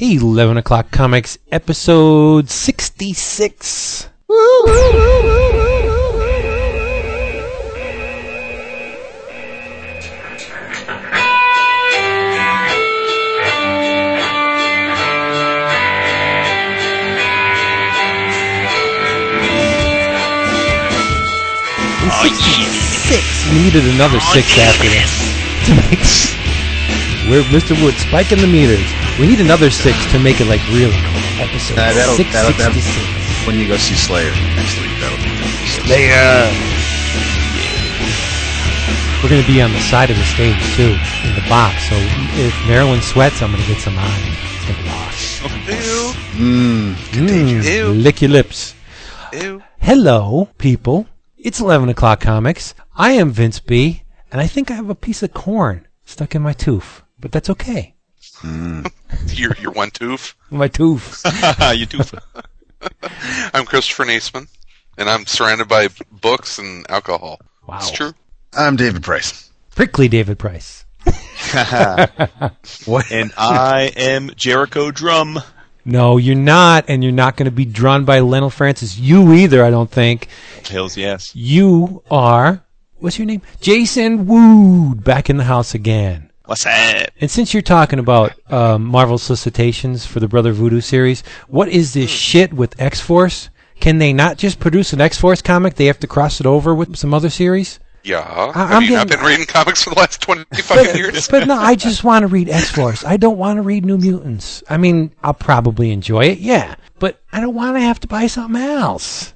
11 O'Clock Comics, episode 66. We needed another 6 after this to make we're Mr. Wood spiking the meters. We need another 6 to make it like real episode 666. When you go see Slayer next week, that'll be Slayer. We're gonna be on the side of the stage too, in the box. So if Marilyn sweats, I'm gonna get some on. It's gonna be awesome. Ew. Lick your lips. Ew. Hello, people. It's 11 O'Clock Comics. I am Vince B, and I think I have a piece of corn stuck in my tooth, but that's okay. Your one tooth? My tooth. Your tooth. I'm Christopher Naisman, and I'm surrounded by books and alcohol. Wow. It's true. I'm David Price. Prickly David Price. What? And I am Jericho Drum. No, you're not, and you're not going to be drawn by Lionel Francis. You either, I don't think. Hills, yes. You are, what's your name? Jason Wood, back in the house again. What's that? And since you're talking about Marvel solicitations for the Brother Voodoo series, what is this shit with X-Force? Can they not just produce an X-Force comic? They have to cross it over with some other series? Yeah. Have you not been reading comics for the last 25 years? But no, I just want to read X-Force. I don't want to read New Mutants. I mean, I'll probably enjoy it, yeah. But I don't want to have to buy something else.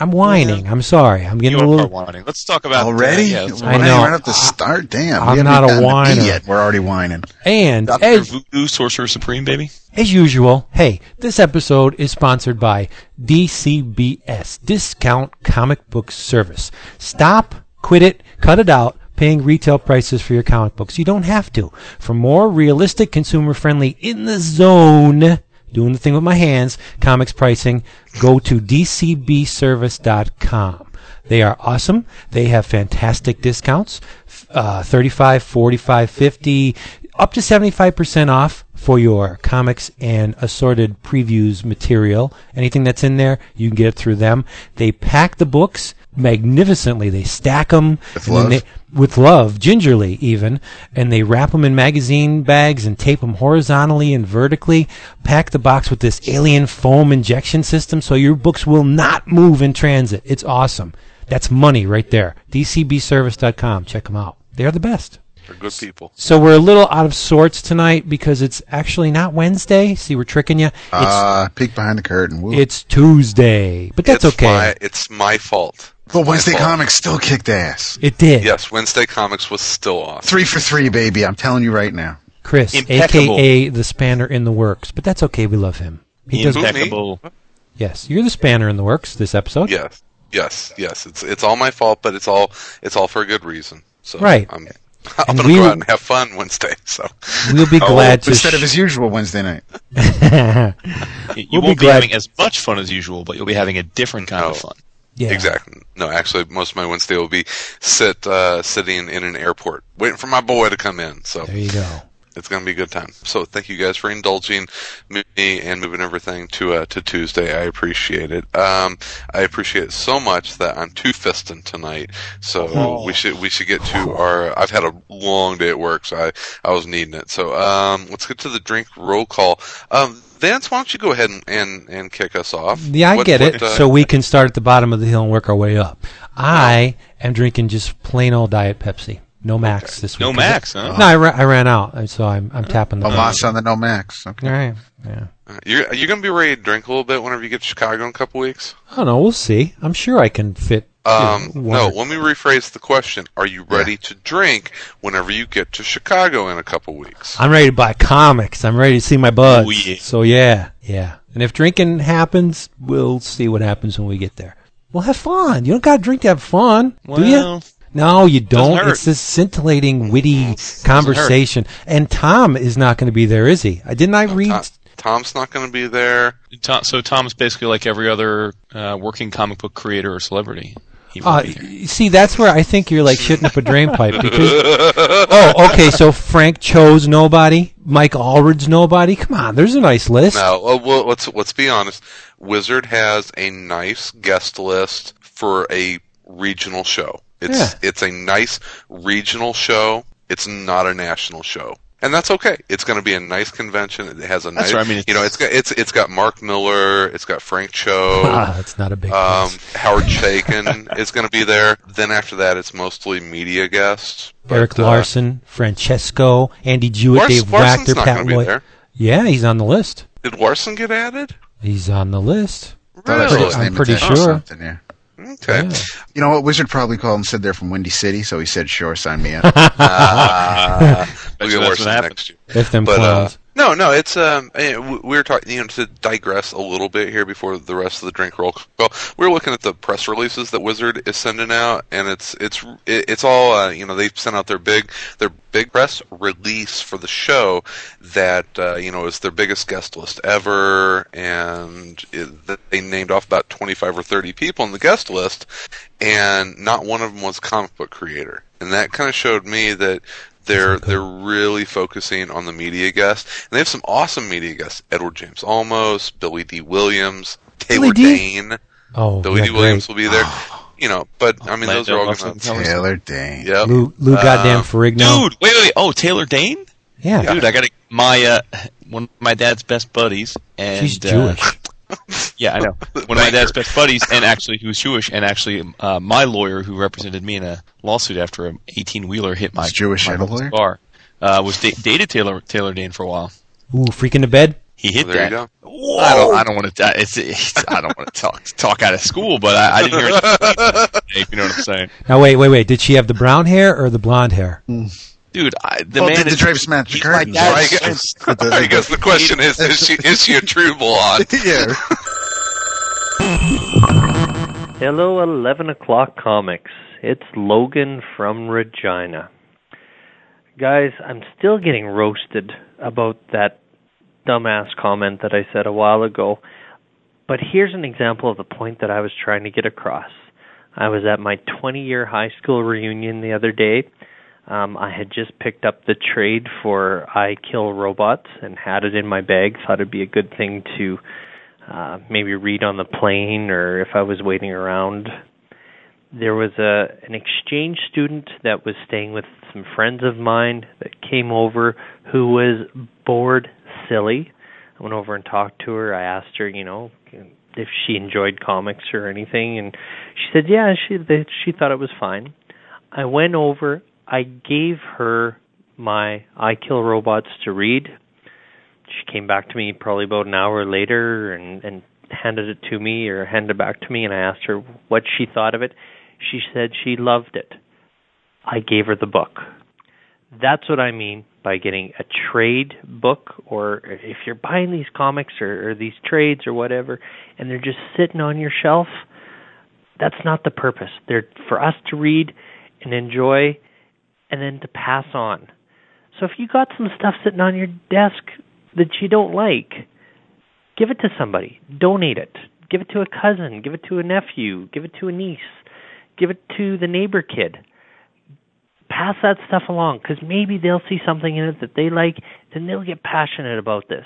I'm whining. Yeah. I'm sorry. I'm getting a little whining. Let's talk about already. I know. Right off the start, damn. I'm not a whiner yet. We're already whining. And Dr. Voodoo, Sorcerer Supreme, baby. As usual, hey, this episode is sponsored by DCBS, Discount Comic Book Service. Stop. Quit it, cut it out, paying retail prices for your comic books. You don't have to. For more realistic, consumer-friendly, in the zone, doing the thing with my hands, comics pricing, go to dcbservice.com. They are awesome. They have fantastic discounts, 35, 45, 50, up to 75% off for your comics and assorted previews material. Anything that's in there, you can get it through them. They pack the books magnificently. They stack them with love, gingerly even, and they wrap them in magazine bags and tape them horizontally and vertically. Pack the box with this alien foam injection system so your books will not move in transit. It's awesome. That's money right there. DCBService.com. Check them out. They are the best. They're good people. So we're a little out of sorts tonight because it's actually not Wednesday. See, we're tricking you. Peek behind the curtain. Woo. It's Tuesday, but that's okay. It's my fault. But Wednesday Comics still kicked ass. It did. Yes, Wednesday Comics was still awesome. 3 for 3, baby. I'm telling you right now. Chris, impeccable. A.K.A. the spanner in the works. But that's okay. We love him. He does impeccable. Yes, you're the spanner in the works this episode. Yes. It's all my fault, but it's all for a good reason. So right. I'm going to go out and have fun Wednesday. So we'll be glad to instead of his usual Wednesday night. you won't be having as much fun as usual, but you'll be having a different kind of fun. Yeah. Exactly. No, actually, most of my Wednesday will be sitting in an airport, waiting for my boy to come in. So there you go. It's going to be a good time. So thank you guys for indulging me and moving everything to Tuesday. I appreciate it. I appreciate it so much that I'm two-fisting tonight. So we should get to our... I've had a long day at work, so I was needing it. So let's get to the drink roll call. Vance, why don't you go ahead and kick us off? Yeah, I get it. So we can start at the bottom of the hill and work our way up. I am drinking just plain old Diet Pepsi. No Max this week. No Max, huh? No, I ran out, so I'm tapping the... Lost on the No Max. Okay. All right, yeah. You're going to be ready to drink a little bit whenever you get to Chicago in a couple weeks? I don't know, we'll see. I'm sure I can fit... let me rephrase the question. Are you ready to drink whenever you get to Chicago in a couple weeks? I'm ready to buy comics. I'm ready to see my buds. So, yeah. And if drinking happens, we'll see what happens when we get there. We'll have fun. You don't got to drink to have fun, do you? No, you don't. It's this scintillating, witty conversation. And Tom is not going to be there, is he? Didn't I read? Tom's not going to be there. So Tom's basically like every other working comic book creator or celebrity. he won't be here. See, that's where I think you're like shitting up a drain pipe. Because, oh, okay, so Frank Cho's nobody. Mike Allred's nobody. Come on, there's a nice list. No, well, let's be honest. Wizard has a nice guest list for a regional show. It's a nice regional show. It's not a national show. And that's okay. It's going to be a nice convention. It has a nice, right. I mean, it's got Mark Miller, it's got Frank Cho. That's not a big Howard Shakin is going to be there. Then after that, it's mostly media guests. Eric Larson, Francesco, Andy Jewett, Dave Wachter, Pat Lloyd. Yeah, he's on the list. Did Larson get added? He's on the list. Really? I'm pretty sure. Okay. Yeah. You know what? Wizard probably called and said they're from Windy City, so he said, sure, sign me up. We'll get worse next year. If them clowns. No, it's, we were talking, you know, to digress a little bit here before the rest of the drink roll call. We were looking at the press releases that Wizard is sending out, and it's all, you know, they've sent out their big press release for the show that, you know, is their biggest guest list ever, and they named off about 25 or 30 people in the guest list, and not one of them was a comic book creator. And that kind of showed me that They're really focusing on the media guests. And they have some awesome media guests. Edward James Olmos, Billy D. Williams, Taylor Dane. Oh, Billy D. Williams will be there. You know, but, I mean, those are all going to... Taylor Dane. Yep. Lou goddamn Ferrigno. Dude, wait. Oh, Taylor Dane? Yeah. Dude, I got one of my dad's best buddies. And, she's Jewish. Yeah, I know. One of my dad's best buddies, and actually he was Jewish, and actually my lawyer who represented me in a lawsuit after an 18-wheeler hit my car was dated Taylor Dane for a while. Ooh, freaking to bed? He hit that. You go. I don't want to. I don't want to talk out of school, but I didn't hear it. If you know what I'm saying. Now wait. Did she have the brown hair or the blonde hair? Mm. Dude, man did the drapes match the curtains? I guess the question is she a true blonde? Yeah. Hello, 11 o'clock comics. It's Logan from Regina. Guys, I'm still getting roasted about that dumbass comment that I said a while ago. But here's an example of the point that I was trying to get across. I was at my 20-year high school reunion the other day. I had just picked up the trade for I Kill Robots and had it in my bag. Thought it'd be a good thing to maybe read on the plane or if I was waiting around. There was an exchange student that was staying with some friends of mine that came over who was bored silly. I went over and talked to her. I asked her, you know, if she enjoyed comics or anything, and she said, yeah, she thought it was fine. I went over. I gave her my I Kill Robots to read. She came back to me probably about an hour later and handed it back to me, and I asked her what she thought of it. She said she loved it. I gave her the book. That's what I mean by getting a trade book, or if you're buying these comics or these trades or whatever, and they're just sitting on your shelf, that's not the purpose. They're for us to read and enjoy and then to pass on. So if you got some stuff sitting on your desk that you don't like, give it to somebody. Donate it. Give it to a cousin. Give it to a nephew. Give it to a niece. Give it to the neighbor kid. Pass that stuff along, because maybe they'll see something in it that they like, then they'll get passionate about this.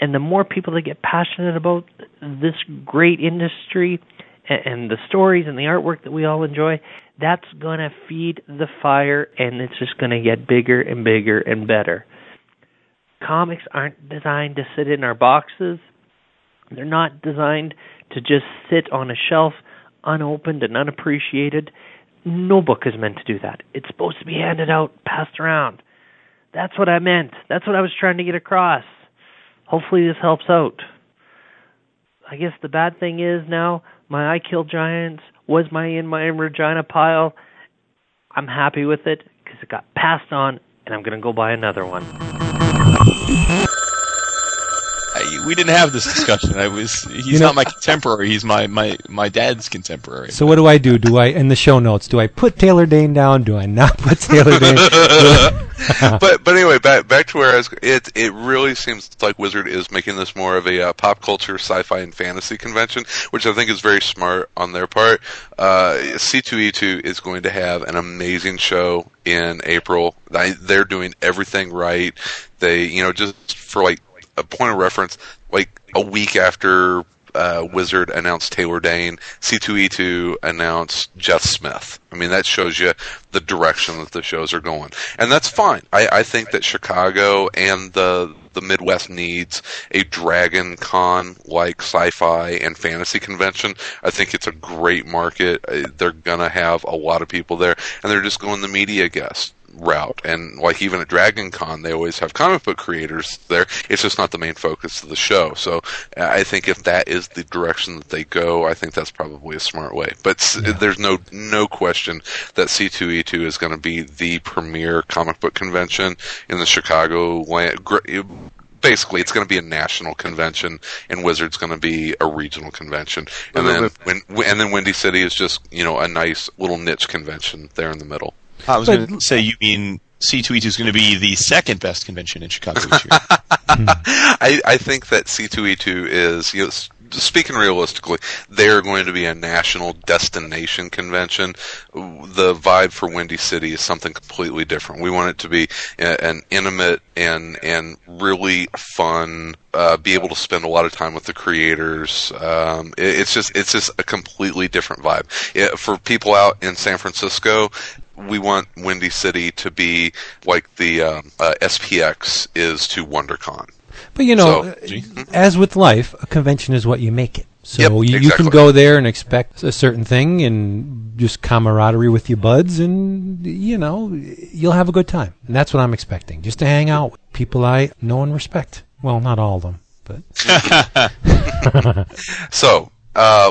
And the more people that get passionate about this great industry and the stories and the artwork that we all enjoy, that's going to feed the fire, and it's just going to get bigger and bigger and better. Comics aren't designed to sit in our boxes. They're not designed to just sit on a shelf unopened and unappreciated. No book is meant to do that. It's supposed to be handed out, passed around. That's what I meant. That's what I was trying to get across. Hopefully this helps out. I guess the bad thing is now my I Kill Giants was in my Regina pile. I'm happy with it because it got passed on, and I'm going to go buy another one. we didn't have this discussion. He's not my contemporary. He's my dad's contemporary. So what do I do? Do I in the show notes? Do I put Taylor Dane down? Do I not put Taylor Dane? But anyway, back to where I was. It really seems like Wizard is making this more of a pop culture, sci-fi, and fantasy convention, which I think is very smart on their part. C2E2 is going to have an amazing show in April. They're doing everything right. They, just for like a point of reference, like a week after Wizard announced Taylor Dane, C2E2 announced Jeff Smith. I mean, that shows you the direction that the shows are going. And that's fine. I think that Chicago and the Midwest needs a Dragon Con-like sci-fi and fantasy convention. I think it's a great market. They're going to have a lot of people there. And they're just going the media guest route. And like even at Dragon Con, they always have comic book creators there. It's just not the main focus of the show. So I think if that is the direction that they go, I think that's probably a smart way. But there's no question that C2E2 is going to be the premier comic book convention in the Chicago land. Basically, it's going to be a national convention, and Wizard's going to be a regional convention, and then Windy City is just a nice little niche convention there in the middle. I was going to say, you mean C2E2 is going to be the second best convention in Chicago this year? I think that C2E2 is, speaking realistically, they're going to be a national destination convention. The vibe for Windy City is something completely different. We want it to be an intimate and really fun, be able to spend a lot of time with the creators. It's just a completely different vibe. For people out in San Francisco, we want Windy City to be like the SPX is to WonderCon. But, as with life, a convention is what you make it. So you can go there and expect a certain thing and just camaraderie with your buds, and, you'll have a good time. And that's what I'm expecting, just to hang out with people I know and respect. Well, not all of them, but... So...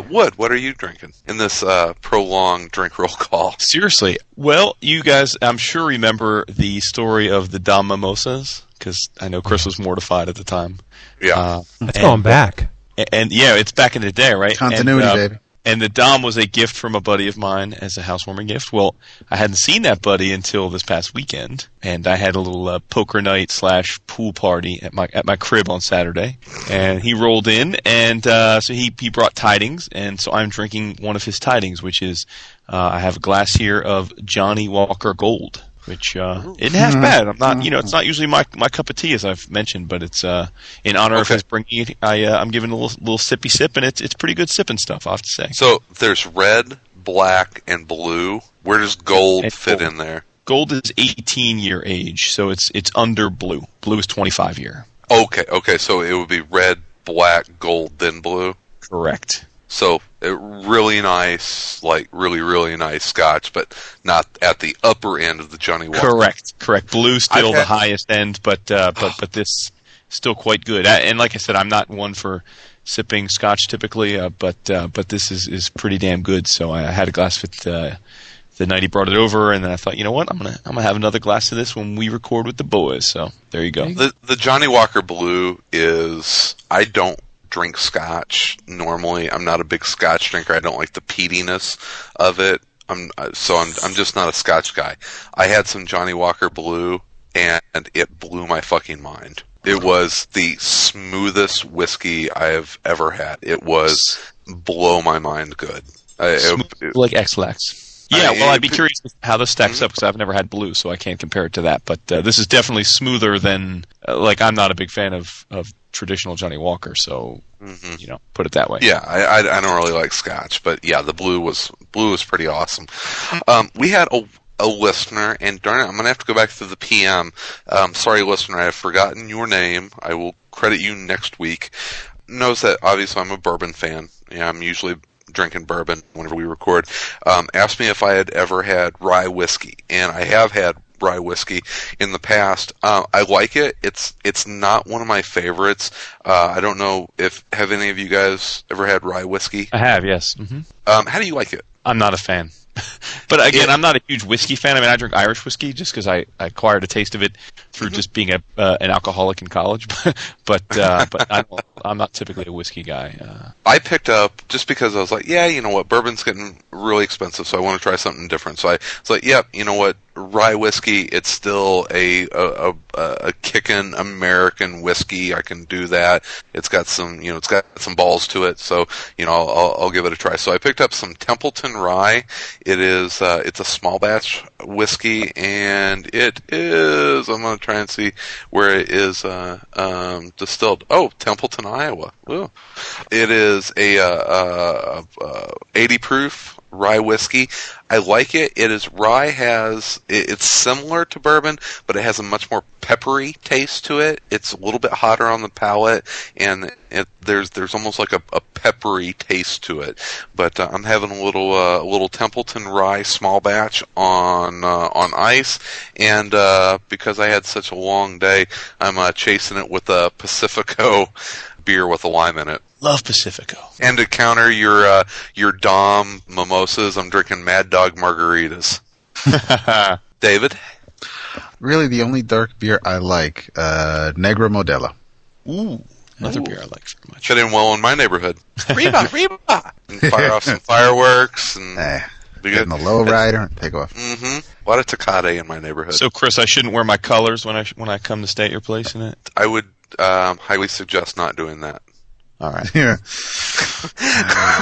What are you drinking in this prolonged drink roll call? Seriously. Well, you guys, I'm sure remember the story of the Dom Mimosas, because I know Chris was mortified at the time. Yeah. That's going back. And it's back in the day, right? Continuity, baby. And the Dom was a gift from a buddy of mine as a housewarming gift. Well, I hadn't seen that buddy until this past weekend, and I had a little poker night / pool party at my crib on Saturday. And he rolled in, and so he brought tidings, and so I'm drinking one of his tidings, which is I have a glass here of Johnny Walker Gold, which isn't half bad. I'm not, it's not usually my cup of tea, as I've mentioned, but it's in honor of his bringing it. I'm giving a little sippy sip, and it's pretty good sipping stuff, I have to say. So there's red, black, and blue. Where does gold fit in there? Gold is 18-year age, so it's under blue. Blue is 25-year. Okay, so it would be red, black, gold, then blue. Correct. So really nice, like really, really nice scotch, but not at the upper end of the Johnny Walker. Correct. Blue still the highest end, but this still quite good. And like I said, I'm not one for sipping scotch typically, but this is pretty damn good. So I had a glass with the night he brought it over, and then I thought, you know what, I'm gonna have another glass of this when we record with the boys. So there you go. The Johnny Walker Blue is, I don't drink scotch normally. I'm not a big scotch drinker. I don't like the peatiness of it. I'm just not a scotch guy. I had some Johnny Walker Blue, and it blew my fucking mind. It was the smoothest whiskey I have ever had. It was blow my mind good. Like X-Lax. Yeah, well, I'd be curious how this stacks up, because I've never had blue, so I can't compare it to that. But this is definitely smoother than, I'm not a big fan of traditional Johnny Walker, so put it that way. Yeah, I don't really like scotch, but yeah, the blue was pretty awesome. We had a listener, and darn it, I'm gonna have to go back through the PM. Sorry, listener, I have forgotten your name. I will credit you next week. Knows that obviously I'm a bourbon fan. Yeah, I'm usually drinking bourbon whenever we record. Asked me if I had ever had rye whiskey, and I have had rye whiskey in the past. I like it. It's not one of my favorites. I don't know if have any of you guys ever had rye whiskey? I have, yes. Mm-hmm. How do you like it? I'm not a fan. But again, I'm not a huge whiskey fan. I mean, I drink Irish whiskey just because I acquired a taste of it through just being an alcoholic in college. But I'm not typically a whiskey guy. I picked up, just because I was like, yeah, you know what, bourbon's getting really expensive, so I want to try something different. So I was like, yep, you know what, rye whiskey, it's still a kickin' American whiskey. I can do that. It's got some, you know, it's got some balls to it. So, you know, I'll give it a try. So I picked up some Templeton rye. It is, it's a small batch whiskey, and it is, I'm going to try and see where it is distilled. Oh, Templeton, Iowa. Ooh. It is a 80 proof rye whiskey. I like it. It is rye has it's similar to bourbon, but it has a much more peppery taste to it. It's a little bit hotter on the palate, and there's almost like a peppery taste to it. But I'm having a little Templeton rye small batch on ice, and because I had such a long day, I'm chasing it with a Pacifico beer with a lime in it. Love Pacifico. And to counter your Dom mimosas, I'm drinking Mad Dog margaritas. David? Really, the only dark beer I like, Negra Modelo. Ooh, another beer I like very much. Fit in well in my neighborhood. Reba, Reba! And fire off some fireworks and... Getting a low rider and take off. Mm-hmm. A lot of Tecate in my neighborhood. So, Chris, I shouldn't wear my colors when I come to stay at your place in it? I would highly suggest not doing that. All right. Yeah.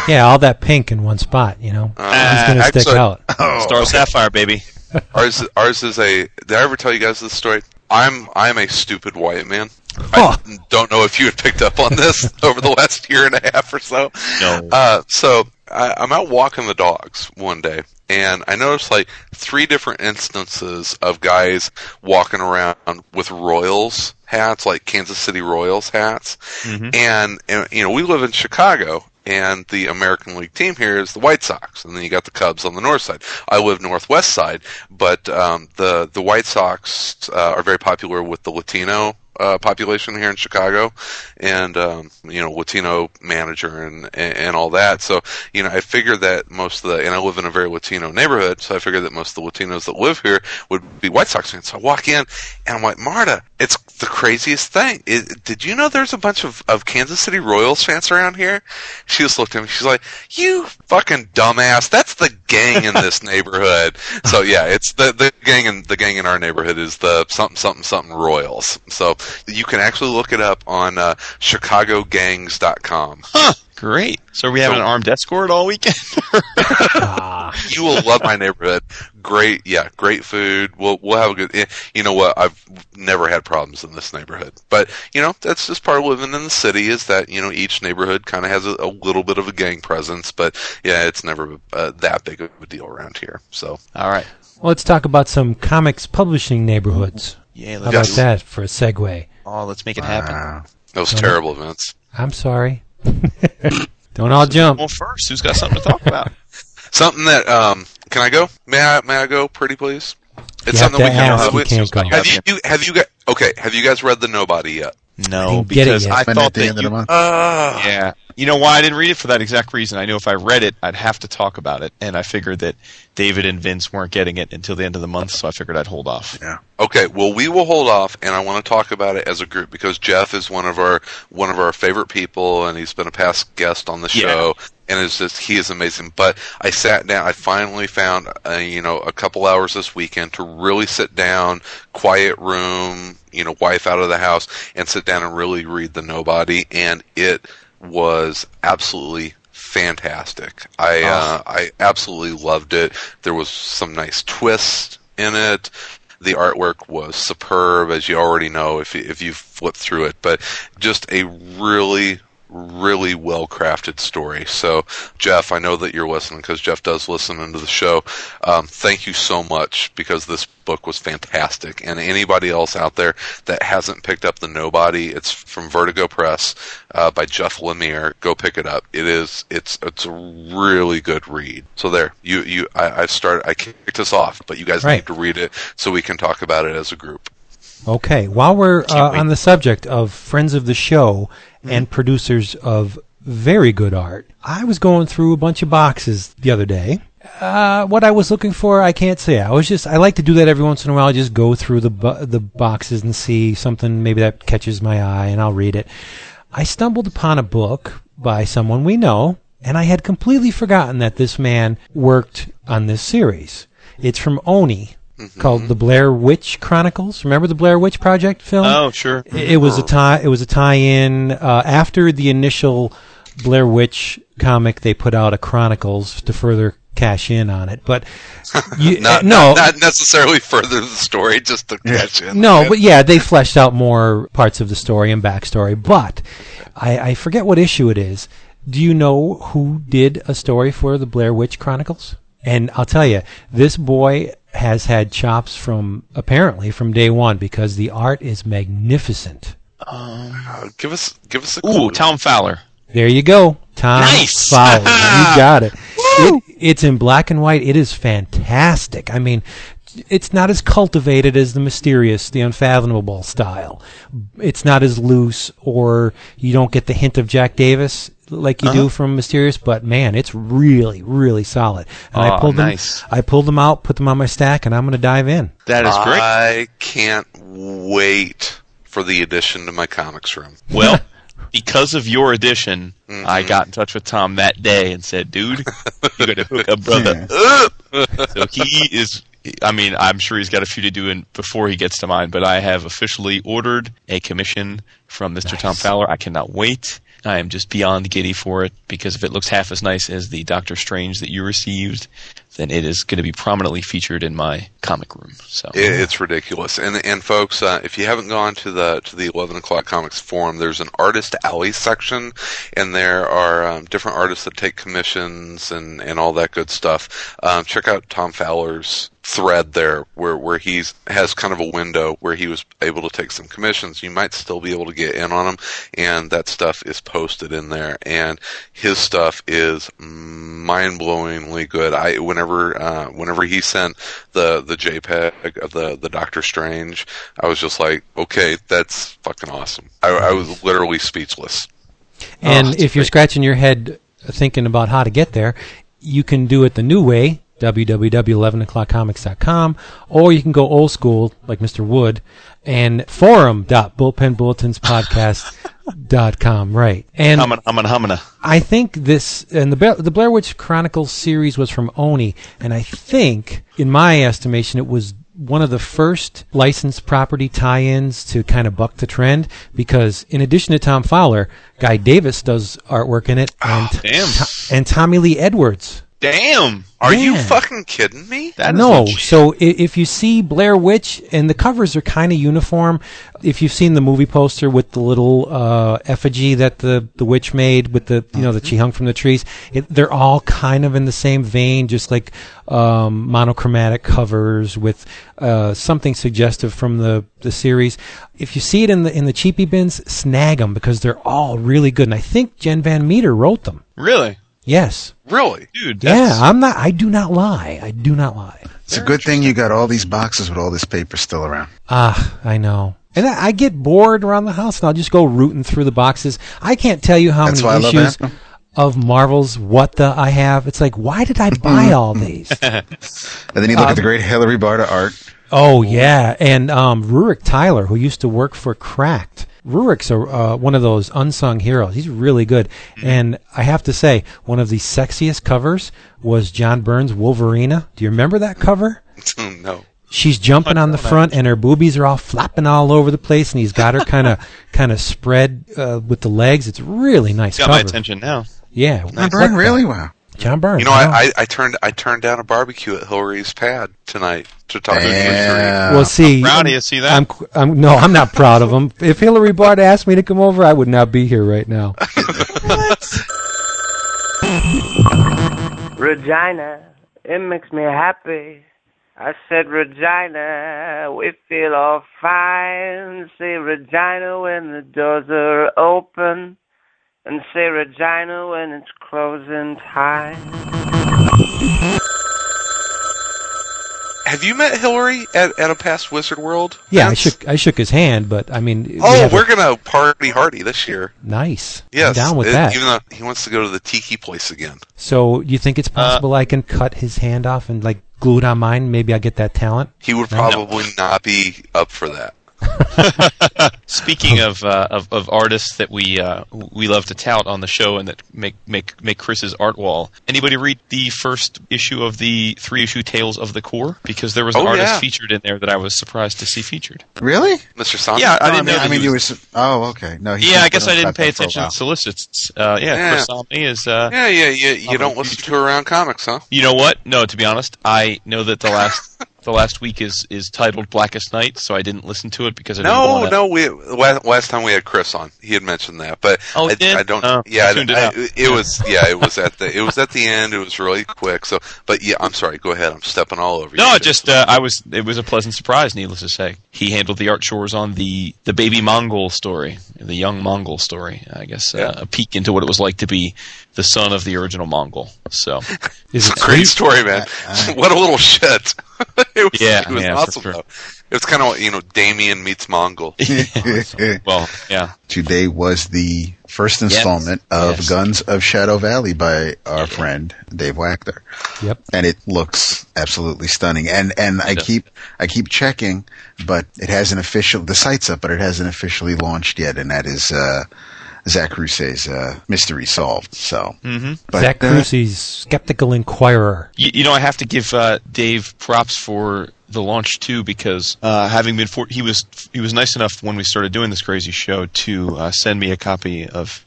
Yeah, all that pink in one spot, you know. It's going to stick out. Sapphire, baby. Ours is a... Did I ever tell you guys this story? I'm a stupid white man. I don't know if you had picked up on this over the last year and a half or so. No. I'm out walking the dogs one day, and I noticed like three different instances of guys walking around with Royals hats, like Kansas City Royals hats. Mm-hmm. And you know, we live in Chicago, and the American League team here is the White Sox, and then you got the Cubs on the north side. I live northwest side, but the White Sox are very popular with the Latino population here in Chicago, and you know, Latino manager and all that. So, you know, I figured that most of and I live in a very Latino neighborhood, so I figured that most of the Latinos that live here would be White Sox fans. So I walk in and I'm like, Marta, it's the craziest thing. Did you know there's a bunch of Kansas City Royals fans around here? She just looked at me. She's like, you fucking dumbass. That's the gang in this neighborhood. So yeah, it's the gang in our neighborhood is the something something something Royals. So you can actually look it up on ChicagoGangs.com. Huh, great. So are we having an armed escort all weekend? You will love my neighborhood. Great, yeah, great food. We'll have a good... You know what? I've never had problems in this neighborhood. But, you know, that's just part of living in the city, is that, you know, each neighborhood kind of has a little bit of a gang presence. But, yeah, it's never that big of a deal around here. So, all right. Well, let's talk about some comics publishing neighborhoods. Yeah, how about that for a segue? Oh, let's make it happen. That was terrible, Vince. I'm sorry. Don't all jump. Well, first, who's got something to talk about? Something that can I go? May I go? Pretty please. It's something we can't go with. Have you guys read The Nobody yet? No, because I thought that you... Yeah. You know why I didn't read it? For that exact reason. I knew if I read it, I'd have to talk about it, and I figured that David and Vince weren't getting it until the end of the month, so I figured I'd hold off. Yeah. Okay, well, we will hold off, and I want to talk about it as a group, because Jeff is one of our favorite people, and he's been a past guest on the show. Yeah. And it's just, he is amazing. But I sat down, I finally found, a couple hours this weekend to really sit down, quiet room, you know, wife out of the house, and sit down and really read The Nobody. And it was absolutely fantastic. I absolutely loved it. There was some nice twists in it. The artwork was superb, as you already know, if you've flipped through it. But just a really well-crafted story. So, Jeff, I know that you're listening, because Jeff does listen into the show. Thank you so much, because this book was fantastic. And anybody else out there that hasn't picked up The Nobody, it's from Vertigo Press by Jeff Lemire. Go pick it up. It's a really good read. So there, I kicked us off, but you guys need to read it so we can talk about it as a group. Okay, while we're on the subject of friends of the show and producers of very good art, I was going through a bunch of boxes the other day. What I was looking for, I can't say. I like to do that every once in a while. I just go through the boxes and see something maybe that catches my eye, and I'll read it. I stumbled upon a book by someone we know, and I had completely forgotten that this man worked on this series. It's from Oni, called The Blair Witch Chronicles. Remember the Blair Witch Project film? Oh, sure. It was a tie-in after the initial Blair Witch comic. They put out a Chronicles to further cash in on it, but not necessarily further the story, just to cash in. No, but yeah, they fleshed out more parts of the story and backstory. But I forget what issue it is. Do you know who did a story for the Blair Witch Chronicles? And I'll tell you, this boy has had chops apparently from day one, because the art is magnificent. Give us a clue. Tom Fowler. There you go. Tom Fowler. You got it. It's in black and white. It is fantastic. I mean, it's not as cultivated as the mysterious, the unfathomable style. It's not as loose, or you don't get the hint of Jack Davis like you do from Mysterious, but man, it's really, really solid. And I pulled them out, put them on my stack, and I'm going to dive in. That is great. I can't wait for the addition to my comics room. Well, because of your addition, I got in touch with Tom that day and said, dude, you're going to hook up brother up. So he is... I mean, I'm sure he's got a few to do before he gets to mine, but I have officially ordered a commission from Mr. Tom Fowler. I cannot wait. I am just beyond giddy for it, because if it looks half as nice as the Doctor Strange that you received, then it is going to be prominently featured in my comic room. So it's ridiculous. And folks, if you haven't gone to the 11 o'clock comics forum, there's an artist alley section, and there are different artists that take commissions and all that good stuff. Check out Tom Fowler's thread there, where he has kind of a window where he was able to take some commissions. You might still be able to get in on them, and that stuff is posted in there. And his stuff is mind-blowingly good. Whenever he sent the JPEG of the Doctor Strange, I was just like, okay, that's fucking awesome. I was literally speechless. And if you're scratching your head thinking about how to get there, you can do it the new way, www.11o'clockcomics.com, or you can go old school like Mr. Wood and forum.bullpenbulletinspodcast.com. Right. And I think this, and the Blair Witch Chronicles series was from Oni, and I think, in my estimation, it was one of the first licensed property tie-ins to kind of buck the trend, because in addition to Tom Fowler, Guy Davis does artwork in it, and Tommy Lee Edwards. Damn! Are you fucking kidding me? No. So if you see Blair Witch, and the covers are kind of uniform. If you've seen the movie poster with the little effigy that the witch made with the that she hung from the trees, they're all kind of in the same vein, just like monochromatic covers with something suggestive from the series. If you see it in the cheapie bins, snag them, because they're all really good. And I think Jen Van Meter wrote them. Really? Yes. Really? Dude, that's... Yeah, I do not lie. It's a good thing you got all these boxes with all this paper still around. I know. And I get bored around the house, and I'll just go rooting through the boxes. I can't tell you how many issues of Marvel's What The I have. It's like, why did I buy all these? And then you look at the great Hilary Barta art. Oh, yeah. And Rurik Tyler, who used to work for Cracked. Rurik's one of those unsung heroes. He's really good. And I have to say, one of the sexiest covers was John Byrne's Wolverina. Do you remember that cover? No. She's jumping on the front, and her boobies are all flopping all over the place, and he's got her kind of spread with the legs. It's really nice cover. Got my attention now. Yeah. John Byrne, really? Wow. John Byrne. You know, I turned down a barbecue at Hillary's Pad tonight to talk to Hillary. Well, see, I'm proud of you. See that? I'm not proud of him. If Hilary Barta asked me to come over, I would not be here right now. Regina, it makes me happy. I said, Regina, we feel all fine. Say, Regina, when the doors are open. And say, Regina, when it's closing time. Have you met Hillary at a past Wizard World? Yeah, I shook his hand, but I mean... Oh, we're going to party hardy this year. Nice. Yes. I'm down with that. Even though he wants to go to the tiki place again. So you think it's possible I can cut his hand off and glue it on mine? Maybe I get that talent? He would probably not be up for that. Speaking of artists that we love to tout on the show and that make Chris's art wall. Anybody read the first issue of the 3-issue Tales of the Core? Because there was an artist featured in there that I was surprised to see featured. Really, Mr. Sonic? Yeah, I didn't know. Oh, okay. No. Yeah, I guess I didn't pay attention to solicits. Chris Samnee is. You don't listen to Around Comics, huh? You know what? No, to be honest, I know that the last. The last week is titled Blackest Night, so I didn't listen to it because I didn't want to. Last time we had Chris on, he had mentioned that, but it was at the end. It was really quick. So, but yeah, I'm sorry. Go ahead. I'm stepping all over you. No, just it was a pleasant surprise. Needless to say, he handled the art chores on the baby Mongol story, the young Mongol story. I guess a peek into what it was like to be the son of the original Mongol. So, it's a great story, man. What a little shit. It was awesome, sure. Though. It was kind of, Damien meets Mongol. Today was the first installment of Guns of Shadow Valley by our friend Dave Wachter. Yep. And it looks absolutely stunning. And I keep checking, but it hasn't the site's up, but it hasn't officially launched yet, and that is Zach Cruse's mystery solved. So, but, Zach Cruse's skeptical inquirer. I have to give Dave props for the launch too, because having been he was nice enough when we started doing this crazy show to send me a copy of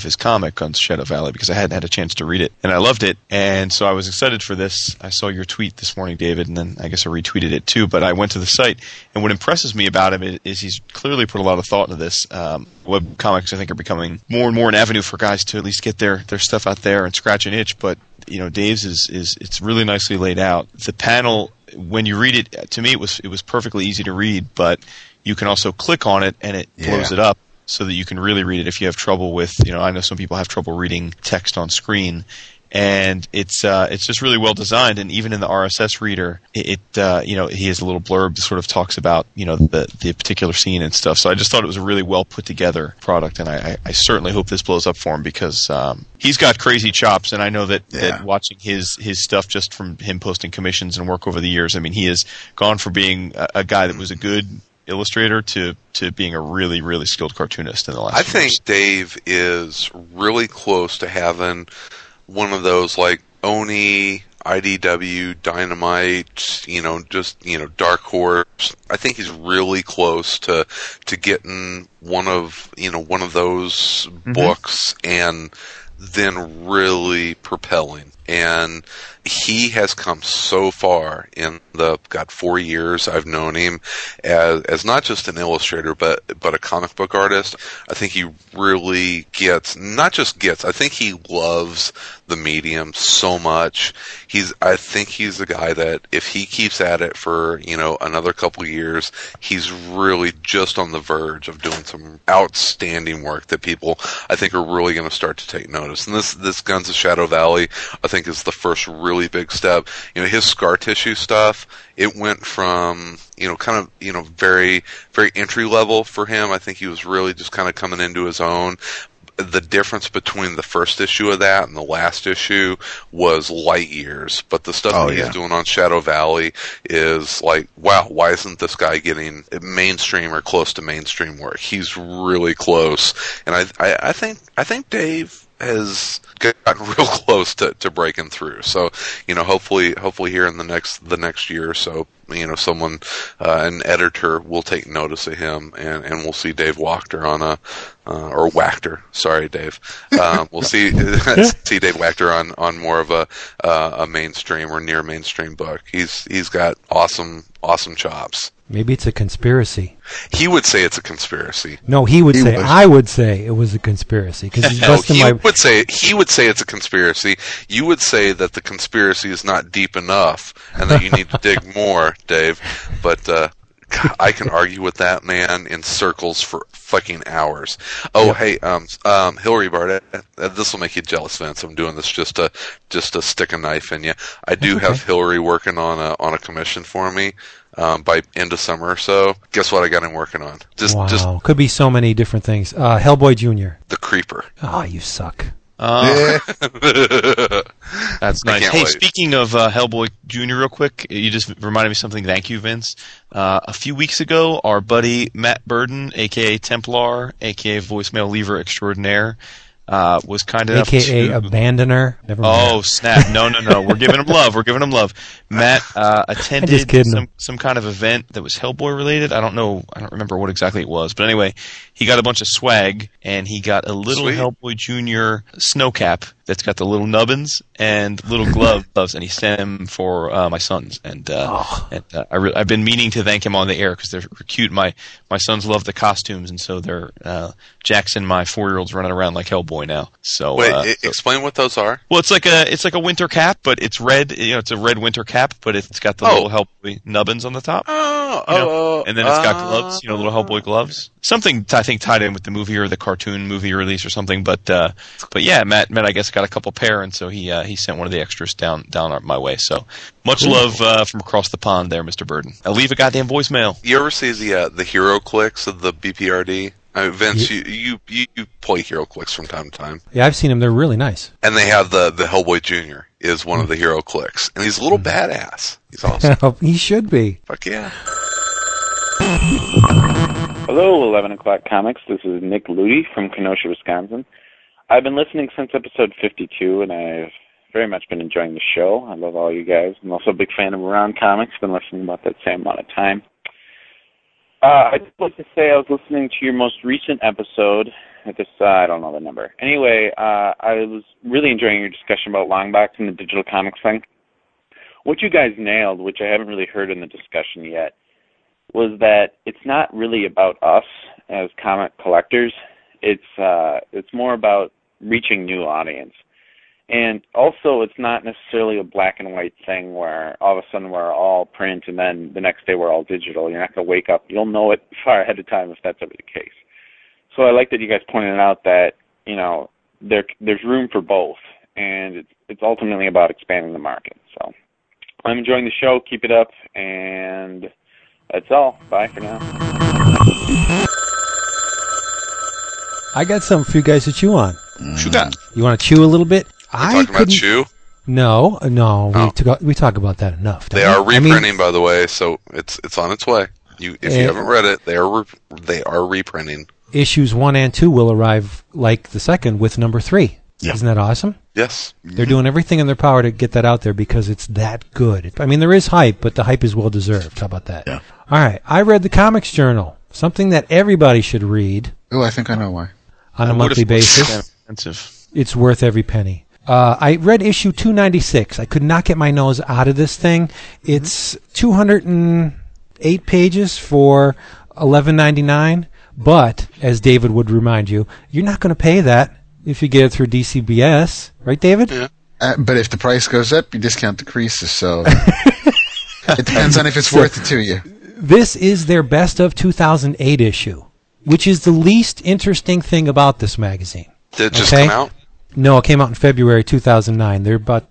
his comic on Shadow Valley, because I hadn't had a chance to read it, and I loved it, and so I was excited for this. I saw your tweet this morning, David, and then I guess I retweeted it too, but I went to the site, and what impresses me about him is he's clearly put a lot of thought into this. Web comics, I think, are becoming more and more an avenue for guys to at least get their stuff out there and scratch an itch, but Dave's is it's really nicely laid out. The panel, when you read it, to me it was perfectly easy to read, but you can also click on it and it blows it up so that you can really read it if you have trouble with, I know some people have trouble reading text on screen, and it's just really well designed. And even in the RSS reader, he has a little blurb that sort of talks about, the particular scene and stuff. So I just thought it was a really well put together product, and I certainly hope this blows up for him, because he's got crazy chops, and I know that watching his stuff just from him posting commissions and work over the years, I mean, he has gone from being a guy that was a good illustrator to being a really, really skilled cartoonist in the last few years. Dave is really close to having one of those, like Oni, IDW, Dynamite, Dark Horse. I think he's really close to getting one of those books and then really propelling. And he has come so far in the 4 years I've known him as not just an illustrator but a comic book artist. I think he really I think he loves the medium so much. I think he's the guy that if he keeps at it for another couple of years, he's really just on the verge of doing some outstanding work that people, I think, are really going to start to take notice. And this Guns of Shadow Valley, I think, is the first really big step. His scar tissue stuff, it went from very, very entry level for him. I think he was really just kind of coming into his own. The difference between the first issue of that and the last issue was light years. But the stuff that he's doing on Shadow Valley is like, wow, why isn't this guy getting mainstream or close to mainstream work? He's really close, and I think Dave has gotten real close to breaking through. So, hopefully here in the next year or so, someone, an editor, will take notice of him, and we'll see Dave Wachter on Wachter. Sorry, Dave. We'll see Dave Wachter on more of a mainstream or near mainstream book. He's got awesome chops. Maybe it's a conspiracy. He would say it's a conspiracy. No, I would say it was a conspiracy. He would say it's a conspiracy. You would say that the conspiracy is not deep enough and that you need to dig more, Dave. But I can argue with that man in circles for fucking hours. Oh, hey, Hilary Barta, this will make you jealous, Vince. I'm doing this just to stick a knife in you. I do have Hilary working on a commission for me. By end of summer or so, guess what I got him working on? Could be so many different things. Hellboy Jr. The Creeper. Ah, you suck. That's nice. Hey, wait. Speaking of Hellboy Jr. real quick, you just reminded me of something. Thank you, Vince. A few weeks ago, our buddy Matt Burden, a.k.a. Templar, a.k.a. Voicemail Lever Extraordinaire, was kind enough AKA to... Abandoner. Never mind. Oh, snap. No. We're giving him love. Matt attended some kind of event that was Hellboy related. I don't know. I don't remember what exactly it was. But anyway, he got a bunch of swag, and he got a little Hellboy Jr. snow cap that's got the little nubbins and little gloves, and he sent them for my sons. And, I've been meaning to thank him on the air because they're cute. My sons love the costumes, and so they're Jackson, my 4-year-old's running around like Hellboy now. So explain what those are. Well, it's like a winter cap, but it's red. You know, it's a red winter cap, but it's got the little Hellboy nubbins on the top. And then it's got gloves. You know, little Hellboy gloves. Something I think tied in with the movie or the cartoon movie release or something. But yeah, Matt I guess got a couple pair, and so he sent one of the extras down my way. So much love from across the pond, there, Mr. Burden. I'll leave a goddamn voicemail. You ever see the hero clicks of the BPRD? Vince, you play Hero Clicks from time to time. Yeah, I've seen them. They're really nice. And they have the Hellboy Jr. is one of the Hero Clicks. And he's a little badass. He's awesome. He should be. Fuck yeah. Hello, 11 O'Clock Comics. This is Nick Luty from Kenosha, Wisconsin. I've been listening since episode 52, and I've very much been enjoying the show. I love all you guys. I'm also a big fan of Around Comics. Been listening about that same amount of time. I'd just like to say I was listening to your most recent episode. I don't know the number. Anyway, I was really enjoying your discussion about Longbox and the digital comics thing. What you guys nailed, which I haven't really heard in the discussion yet, was that it's not really about us as comic collectors. It's more about reaching new audience. And also, it's not necessarily a black and white thing where all of a sudden we're all print and then the next day we're all digital. You're not going to wake up. You'll know it far ahead of time if that's ever the case. So I like that you guys pointed out that, you know, there's room for both. And it's ultimately about expanding the market. So I'm enjoying the show. Keep it up. And that's all. Bye for now. I got something for you guys to chew on. Chew that. You want to chew a little bit? Talking about Chew? No. We talk about that enough. They are reprinting, by the way, so it's on its way. If you haven't read it, they are reprinting. Issues 1 and 2 will arrive like the second with number 3. Yeah. Isn't that awesome? Yes. They're doing everything in their power to get that out there because it's that good. I mean, there is hype, but the hype is well deserved. How about that? Yeah. All right. I read the Comics Journal, something that everybody should read. Oh, I think I know why. On a monthly basis. It's worth every penny. I read issue 296. I could not get my nose out of this thing. It's 208 pages for $11.99, but as David would remind you, you're not going to pay that if you get it through DCBS, right, David? Yeah. But if the price goes up, your discount decreases. So it depends on if it's worth it to you. This is their best of 2008 issue, which is the least interesting thing about this magazine. Did it just come out? No, it came out in February 2009. They're about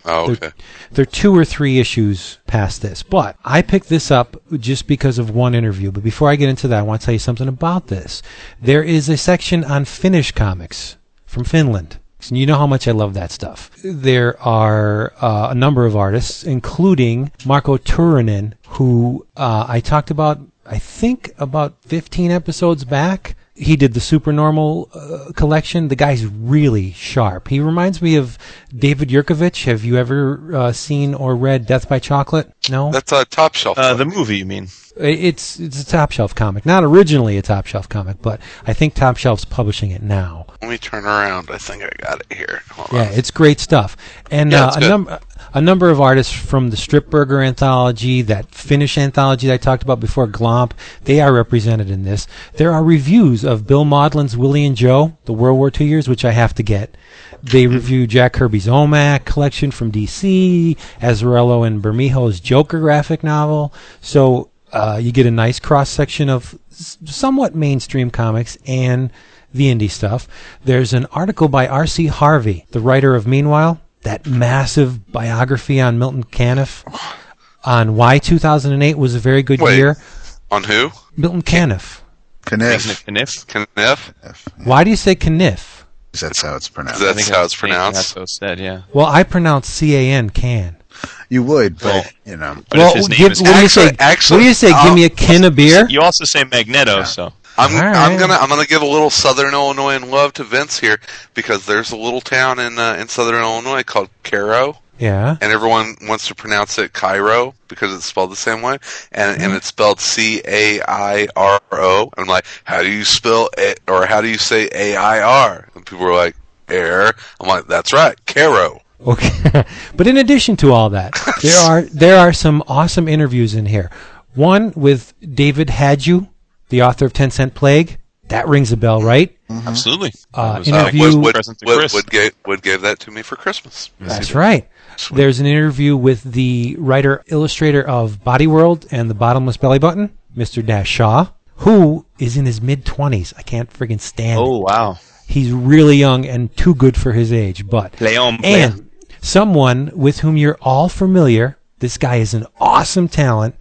they're 2 or 3 issues past this. But I picked this up just because of one interview. But before I get into that, I want to tell you something about this. There is a section on Finnish comics from Finland. And you know how much I love that stuff. There are a number of artists, including Marko Turunen, who I talked about, I think, about 15 episodes back. He did the Supernormal collection. The guy's really sharp. He reminds me of David Yurkovich. Have you ever seen or read Death by Chocolate? No? That's a Top Shelf comic. The movie, you mean? It's a Top Shelf comic. Not originally a Top Shelf comic, but I think Top Shelf's publishing it now. Let me turn around. I think I got it here. Hold on. It's great stuff. And a number of artists from the Stripburger anthology, that Finnish anthology that I talked about before, Glomp, they are represented in this. There are reviews of Bill Maudlin's Willie and Joe, the World War II years, which I have to get. They review Jack Kirby's OMAC collection from DC, Azzarello and Bermejo's Joker graphic novel. So you get a nice cross-section of somewhat mainstream comics and the indie stuff. There's an article by R.C. Harvey, the writer of Meanwhile, that massive biography on Milton Caniff, on why 2008 was a very good year. On who? Milton Caniff. Caniff. Why do you say Caniff? Is that how it's pronounced? That's how it's pronounced. That's said, yeah. Well, I pronounce C-A-N, can. You would, but, you know. But well, if his name is actually, what do you say? Give me a can of beer? You also say Magneto, yeah. So. I'm gonna give a little Southern Illinois love to Vince here, because there's a little town in Southern Illinois called Cairo. Yeah. And everyone wants to pronounce it Cairo because it's spelled the same way, and it's spelled C-A-I-R-O. I'm like, how do you spell it, or how do you say A-I-R? And people are like, air. I'm like, that's right, Cairo. Okay. But in addition to all that, there are some awesome interviews in here. One with David Hadju, the author of 10-Cent Plague. That rings a bell, right? Mm-hmm. Absolutely. Wood gave that to me for Christmas. That's right. Sweet. There's an interview with the writer-illustrator of Bodyworld and the Bottomless Belly Button, Mr. Dash Shaw, who is in his mid-20s. I can't friggin' stand it. Oh, wow. He's really young and too good for his age. But And someone with whom you're all familiar, this guy is an awesome talent,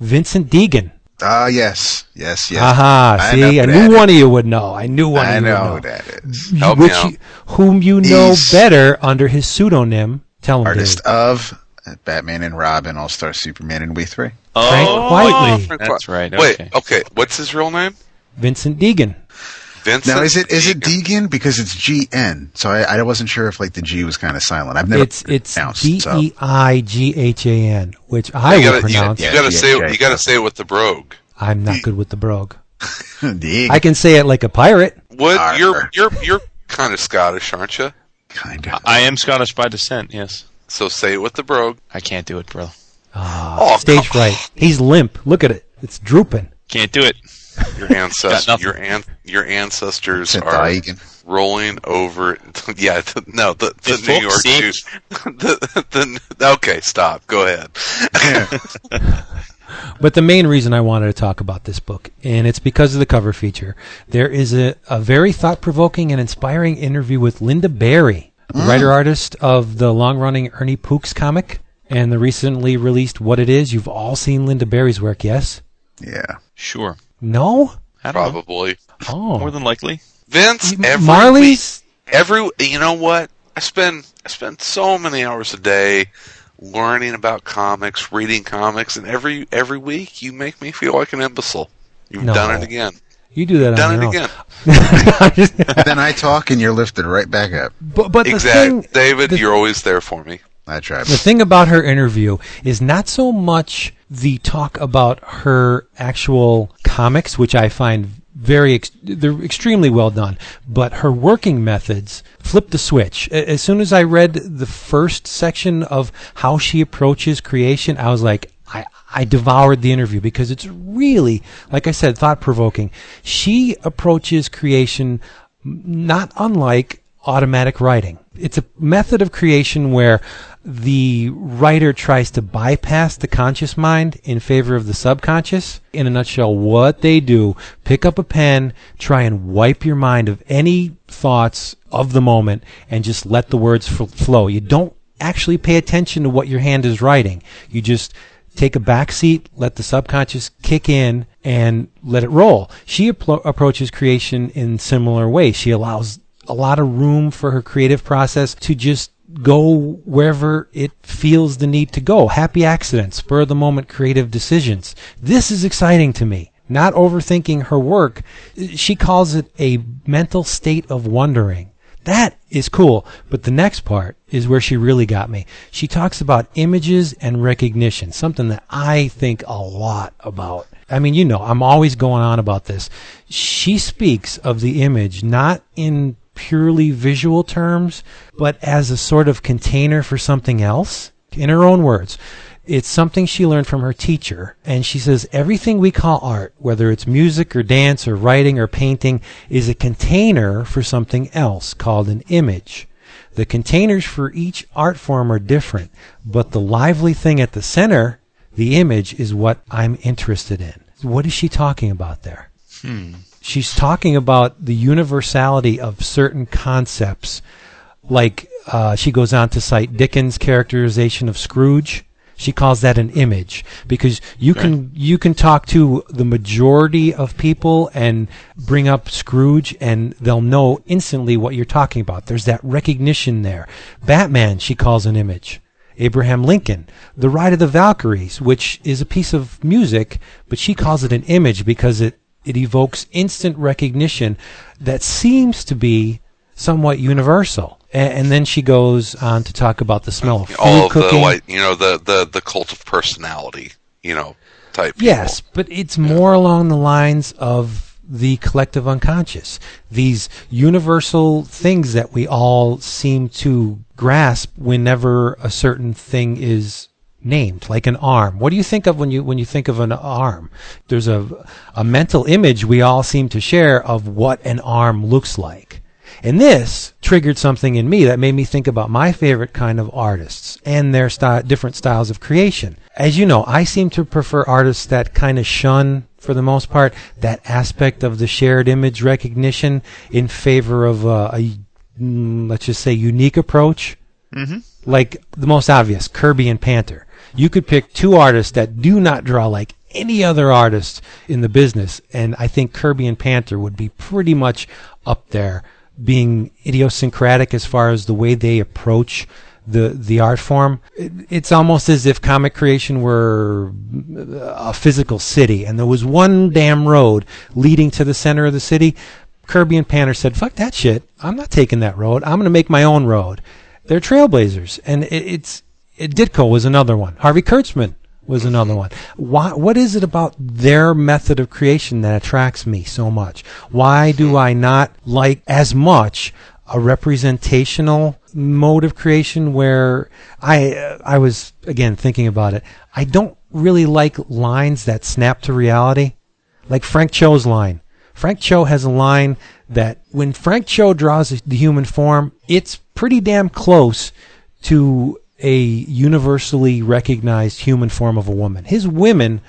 Vincent Deighan. Yes. Aha, see, I knew one of you would know. Help me out. Whom you know better under his pseudonym, tell him. Artist of Batman and Robin, All-Star Superman, and We Three. Oh, Frank Whiteley. That's right. Okay. Wait, okay, what's his real name? Vincent Deighan. Now, is it Deegan? Because it's G-N, so I wasn't sure if like the G was kind of silent. I've never pronounced it. It's D-E-I-G-H-A-N, which I will pronounce. You gotta say it with the brogue. I'm not good with the brogue. I can say it like a pirate. What? You're kind of Scottish, aren't you? Kind of. I am Scottish by descent, yes. So say it with the brogue. I can't do it, bro. Stage fright. He's limp. Look at it. It's drooping. Can't do it. Your ancestors are rolling over. Yeah, the New York Jews. Okay, stop. Go ahead. But the main reason I wanted to talk about this book, and it's because of the cover feature, there is a very thought-provoking and inspiring interview with Lynda Barry, the writer-artist of the long-running Ernie Pooks comic and the recently released What It Is. You've all seen Lynda Barry's work, yes? Yeah. Sure. No? Probably. Oh. More than likely. Vince, you know what? I spend so many hours a day learning about comics, reading comics, and every week you make me feel like an imbecile. You've done it again. You do that on your own. Then I talk and you're lifted right back up. But exactly. David, you're always there for me. I tried. The thing about her interview is not so much the talk about her actual comics, which I find they're extremely well done, but her working methods flipped the switch. As soon as I read the first section of how she approaches creation, I was like, I devoured the interview because it's really, like I said, thought-provoking. She approaches creation not unlike automatic writing. It's a method of creation where the writer tries to bypass the conscious mind in favor of the subconscious. In a nutshell, what they do, pick up a pen, try and wipe your mind of any thoughts of the moment, and just let the words flow. You don't actually pay attention to what your hand is writing. You just take a back seat, let the subconscious kick in, and let it roll. She approaches creation in similar ways. She allows a lot of room for her creative process to just go wherever it feels the need to go. Happy accidents, spur of the moment creative decisions. This is exciting to me. Not overthinking her work. She calls it a mental state of wondering. That is cool. But the next part is where she really got me. She talks about images and recognition, something that I think a lot about. I mean, you know, I'm always going on about this. She speaks of the image not in purely visual terms, but as a sort of container for something else. In her own words, it's something she learned from her teacher, and she says everything we call art, whether it's music or dance or writing or painting, is a container for something else called an image. The containers for each art form are different, but the lively thing at the center, the image, is what I'm interested in. What is she talking about there? She's talking about the universality of certain concepts. Like, she goes on to cite Dickens' characterization of Scrooge. She calls that an image, because you can talk to the majority of people and bring up Scrooge and they'll know instantly what you're talking about. There's that recognition there. Batman, she calls an image. Abraham Lincoln, The Ride of the Valkyries, which is a piece of music, but she calls it an image because it evokes instant recognition that seems to be somewhat universal. And then she goes on to talk about the smell of food cooking. The cult of personality, type. Yes, people. But it's more along the lines of the collective unconscious. These universal things that we all seem to grasp whenever a certain thing is named, like an arm. What do you think of when you think of an arm? There's a mental image we all seem to share of what an arm looks like. And this triggered something in me that made me think about my favorite kind of artists and their different styles of creation. As you know, I seem to prefer artists that kind of shun, for the most part, that aspect of the shared image recognition in favor of let's just say, unique approach. Mm-hmm. Like the most obvious, Kirby and Panther. You could pick two artists that do not draw like any other artist in the business, and I think Kirby and Panther would be pretty much up there, being idiosyncratic as far as the way they approach the art form. It's almost as if comic creation were a physical city and there was one damn road leading to the center of the city. Kirby and Panther said, fuck that shit. I'm not taking that road. I'm going to make my own road. They're trailblazers. And Ditko was another one. Harvey Kurtzman was another one. Why, what is it about their method of creation that attracts me so much? Why do I not like as much a representational mode of creation where I was, again, thinking about it. I don't really like lines that snap to reality. Like Frank Cho's line. Frank Cho has a line that when Frank Cho draws the human form, it's pretty damn close to a universally recognized human form of a woman. His women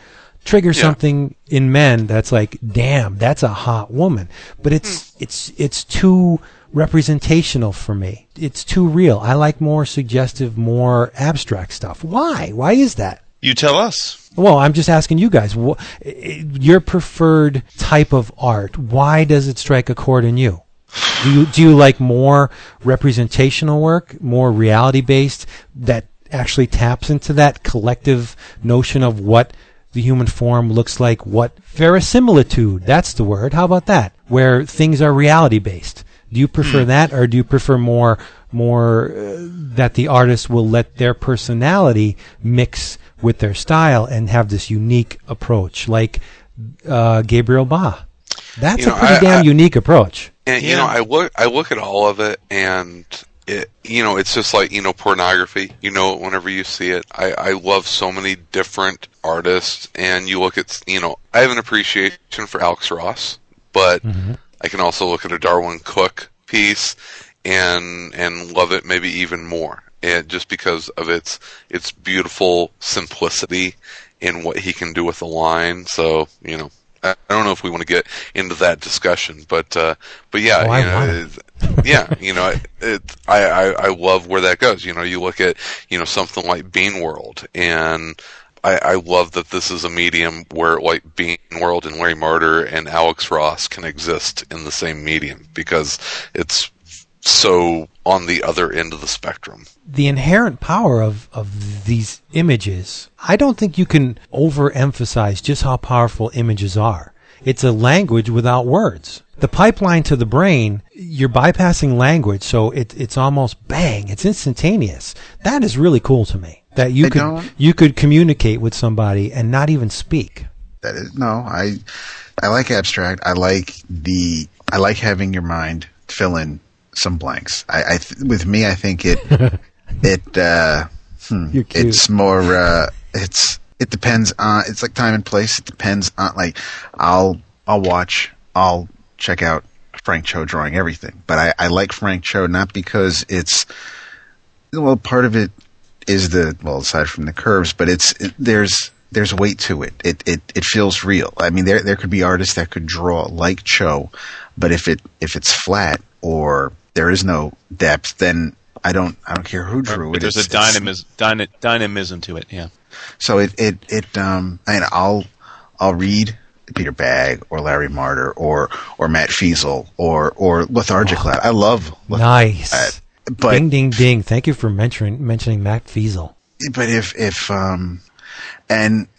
trigger something in men that's like, damn, that's a hot woman. But it's too representational for me. It's too real. I like more suggestive, more abstract stuff. Why? Why is that? You tell us. Well, I'm just asking you guys, your preferred type of art, why does it strike a chord in you? Do you like more representational work, more reality-based, that actually taps into that collective notion of what the human form looks like, what verisimilitude, that's the word, how about that, where things are reality-based? Do you prefer that, or do you prefer more that the artist will let their personality mix with their style and have this unique approach, like Gabriel Ba? That's a pretty damn unique approach. And, I look at all of it, and it's just like, pornography. You know it whenever you see it. I love so many different artists, and you look at, I have an appreciation for Alex Ross, but I can also look at a Darwin Cook piece and love it maybe even more, and just because of its beautiful simplicity in what he can do with the line. So, I don't know if we want to get into that discussion, but yeah, I love where that goes. You look at, something like Bean World, and I love that this is a medium where like Bean World and Larry Marder and Alex Ross can exist in the same medium because it's so on the other end of the spectrum. The inherent power of these images, I don't think you can overemphasize just how powerful images are. It's a language without words. The pipeline to the brain, you're bypassing language, so it's almost bang, it's instantaneous. That is really cool to me, that you could communicate with somebody and not even speak. That is, I like abstract. I like having your mind fill in some blanks. With me, I think it's more. It depends on. It's like time and place. It depends on. Like I'll check out Frank Cho drawing everything, but I like Frank Cho not because it's. Well, part of it is aside from the curves, but there's weight to it. It feels real. I mean, there could be artists that could draw like Cho, but if it's flat or there is no depth, then I don't care who drew it. There's a dynamism to it, yeah. So I'll read Peter Bagg or Larry Marder or Matt Fiesel or Lethargic Lad. I love Lethargic Lad. But ding ding ding! Thank you for mentioning Matt Fiesel. But if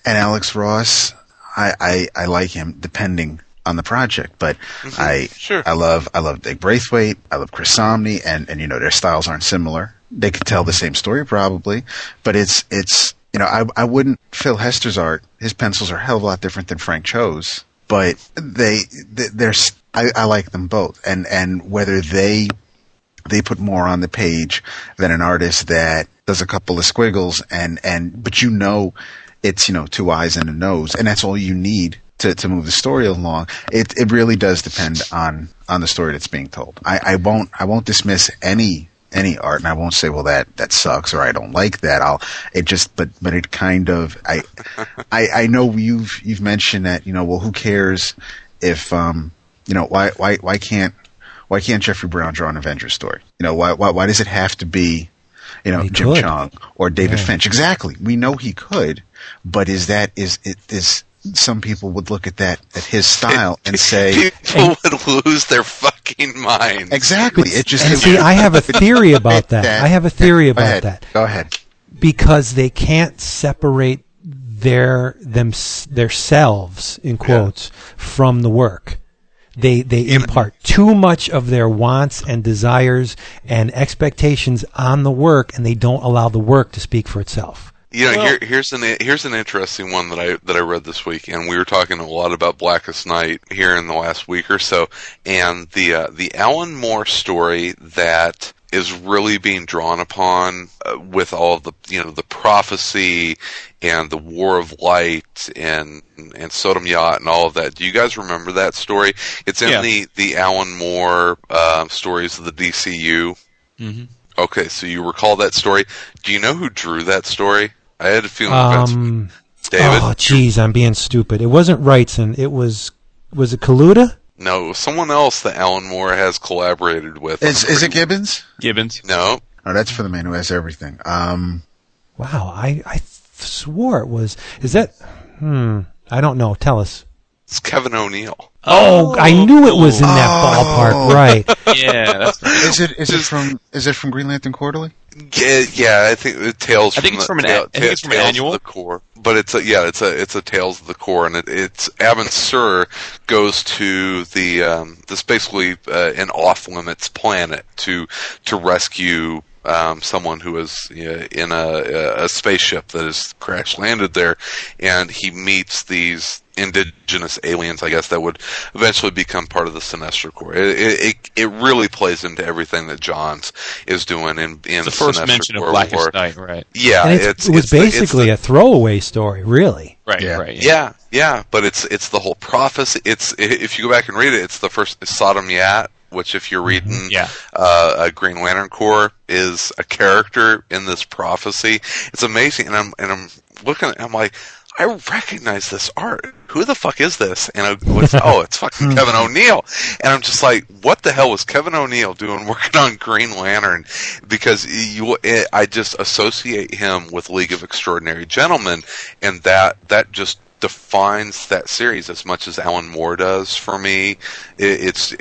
Alex Ross, I like him depending on the project, but mm-hmm. I love Dick Braithwaite, I love Chris Samnee, and you know their styles aren't similar. They could tell the same story probably, but it's you know I wouldn't Phil Hester's art. His pencils are a hell of a lot different than Frank Cho's, but I like them both, and whether they put more on the page than an artist that does a couple of squiggles and but you know it's you know two eyes and a nose and that's all you need to move the story along. It really does depend on the story that's being told. I won't dismiss any art, and I won't say well that sucks or I don't like that. But it kind of I know you've mentioned that you know well who cares if you know why can't Jeffrey Brown draw an Avengers story? You know, why does it have to be, you know, Jim Chung or David Finch? Exactly. We know he could, but is some people would look at that, at his style and say... People would lose their fucking minds. Exactly. I have a theory about that. Go ahead. Because they can't separate themselves, in quotes, from the work. They impart too much of their wants and desires and expectations on the work, and they don't allow the work to speak for itself. You know, here's an interesting one that I read this week, and we were talking a lot about Blackest Night here in the last week or so, and the Alan Moore story that is really being drawn upon with all of the you know the prophecy and the War of Light and Sodom Yacht and all of that. Do you guys remember that story? It's in the Alan Moore stories of the DCU. Mm-hmm. Okay, so you recall that story. Do you know who drew that story? I had a feeling. David. Oh, jeez, I'm being stupid. It wasn't Wrightson. It was it Kaluta? No, someone else that Alan Moore has collaborated with. Is it Gibbons? Gibbons. No. Oh, that's for the man who has everything. Wow, I swore it was. Is that? I don't know. Tell us. It's Kevin O'Neill. Oh, I knew it was in that ballpark, right? Yeah. That's right. Is it from Green Lantern Quarterly? Yeah, I think it Tales. I think it's from an annual. The Core, but it's a Tales of the Core, and it's Abin Sur goes to the this basically an off limits planet to rescue someone who is in a spaceship that has crash landed there, and he meets these indigenous aliens, I guess, that would eventually become part of the Sinestro Corps. It really plays into everything that Johns is doing in the first Sinestro mention Corps of Blackest Night, right? Yeah, and it was basically a throwaway story, really. Right, yeah. Right. Yeah. Yeah, but it's the whole prophecy. It's if you go back and read it, it's the first Sodom Yacht, which if you're reading a Green Lantern Corps is a character in this prophecy. It's amazing, and I'm looking at it, I'm like, I recognize this art. Who the fuck is this? And it's fucking Kevin O'Neill. And I'm just like, what the hell was Kevin O'Neill doing working on Green Lantern? Because I just associate him with League of Extraordinary Gentlemen, and that just defines that series as much as Alan Moore does for me. It's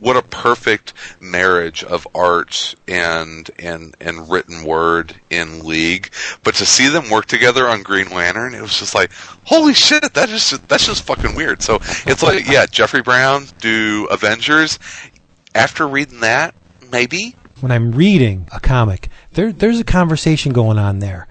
what a perfect marriage of art and written word in League, but to see them work together on Green Lantern, it was just like, holy shit, that's just fucking weird. So it's like, yeah, Jeffrey Brown do Avengers. After reading that, maybe when I'm reading a comic, there's a conversation going on there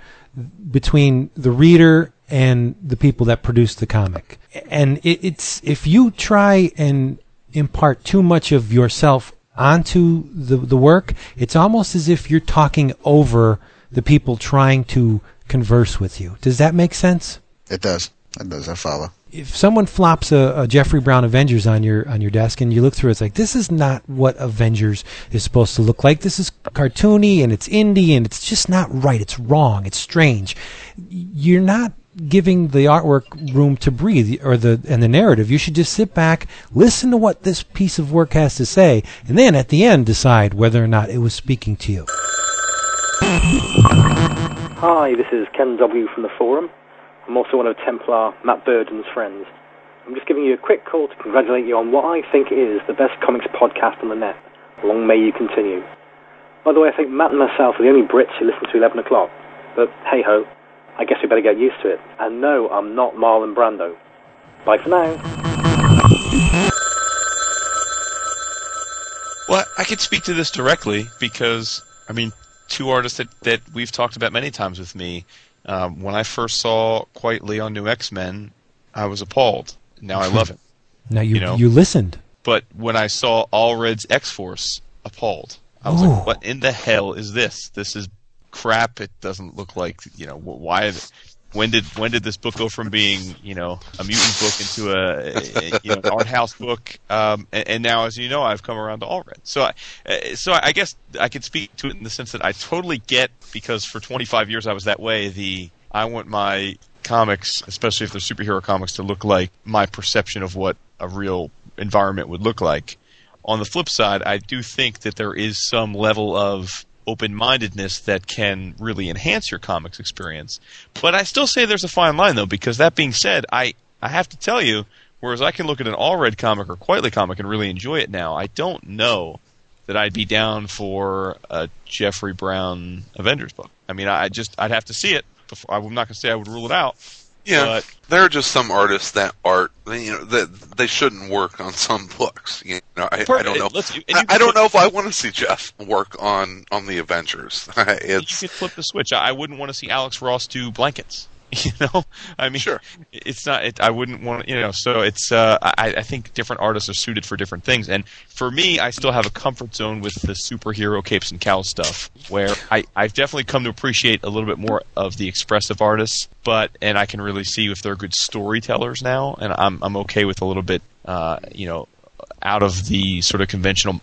between the reader and the people that produce the comic, and it's if you try and impart too much of yourself onto the work, it's almost as if you're talking over the people trying to converse with you. Does that make sense? It does. It does. I follow. If someone flops a Jeffrey Brown Avengers on your desk and you look through it, it's like, this is not what Avengers is supposed to look like. This is cartoony and it's indie and it's just not right. It's wrong. It's strange. You're not giving the artwork room to breathe or the narrative. You should just sit back, listen to what this piece of work has to say, and then at the end decide whether or not it was speaking to you. Hi, this is Ken W. from the forum. I'm also one of Templar Matt Burden's friends. I'm just giving you a quick call to congratulate you on what I think is the best comics podcast on the net. Long may you continue. By the way, I think Matt and myself are the only Brits who listen to 11 o'clock. But hey-ho, I guess we better get used to it. And no, I'm not Marlon Brando. Bye for now. Well, I could speak to this directly because, I mean, two artists that we've talked about many times with me. When I first saw Quite Leon New X-Men, I was appalled. Now I love it. Now you listened. But when I saw Allred's X-Force, appalled. I was like, what in the hell is this? This is crap. It doesn't look like, why is it? When did this book go from being, a mutant book into an art house book? And now, as you know, I've come around to Allred. So I guess I could speak to it in the sense that I totally get, because for 25 years I was that way, I want my comics, especially if they're superhero comics, to look like my perception of what a real environment would look like. On the flip side, I do think that there is some level of open-mindedness that can really enhance your comics experience. But I still say there's a fine line, though, because that being said, I have to tell you, whereas I can look at an Allred comic or Quietly comic and really enjoy it now, I don't know that I'd be down for a Jeffrey Brown Avengers book. I mean, I'd have to see it before. I'm not going to say I would rule it out. Yeah, but there are just some artists that they shouldn't work on some books. I don't know. I don't know if I want to see Jeff work on the Avengers. You could flip the switch. I wouldn't want to see Alex Ross do blankets. I mean, sure. It's not. I wouldn't want. So it's. I think different artists are suited for different things. And for me, I still have a comfort zone with the superhero capes and cows stuff, where I've definitely come to appreciate a little bit more of the expressive artists. And I can really see if they're good storytellers now. And I'm okay with a little bit, out of the sort of conventional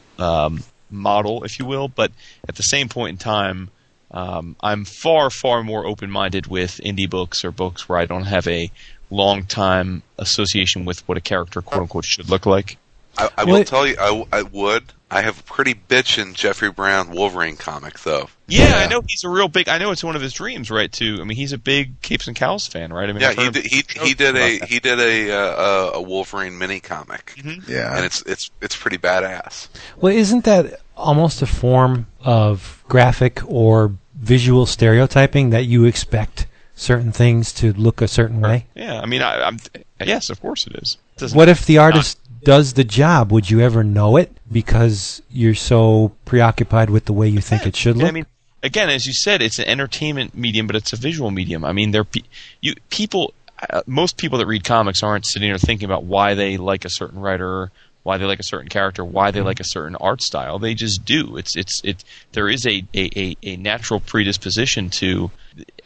model, if you will. But at the same point in time, I'm far, far more open-minded with indie books or books where I don't have a long-time association with what a character, quote-unquote, should look like. I will tell you, I would. I have a pretty bitchin' Jeffrey Brown Wolverine comic, though. Yeah, I know he's a real big. I know it's one of his dreams, right? Too. I mean, he's a big Capes and Cows fan, right? I mean, yeah, he did a Wolverine mini comic. Mm-hmm. Yeah, and it's pretty badass. Well, isn't that almost a form of graphic or visual stereotyping that you expect certain things to look a certain way? Yeah, I mean, yes, of course it is. What if the artist does the job? Would you ever know it because you're so preoccupied with the way you think it should look? I mean, again, as you said, it's an entertainment medium, but it's a visual medium. I mean, most people that read comics aren't sitting there thinking about why they like a certain writer, why they like a certain character, why they like a certain art style. They just do. There is a natural predisposition to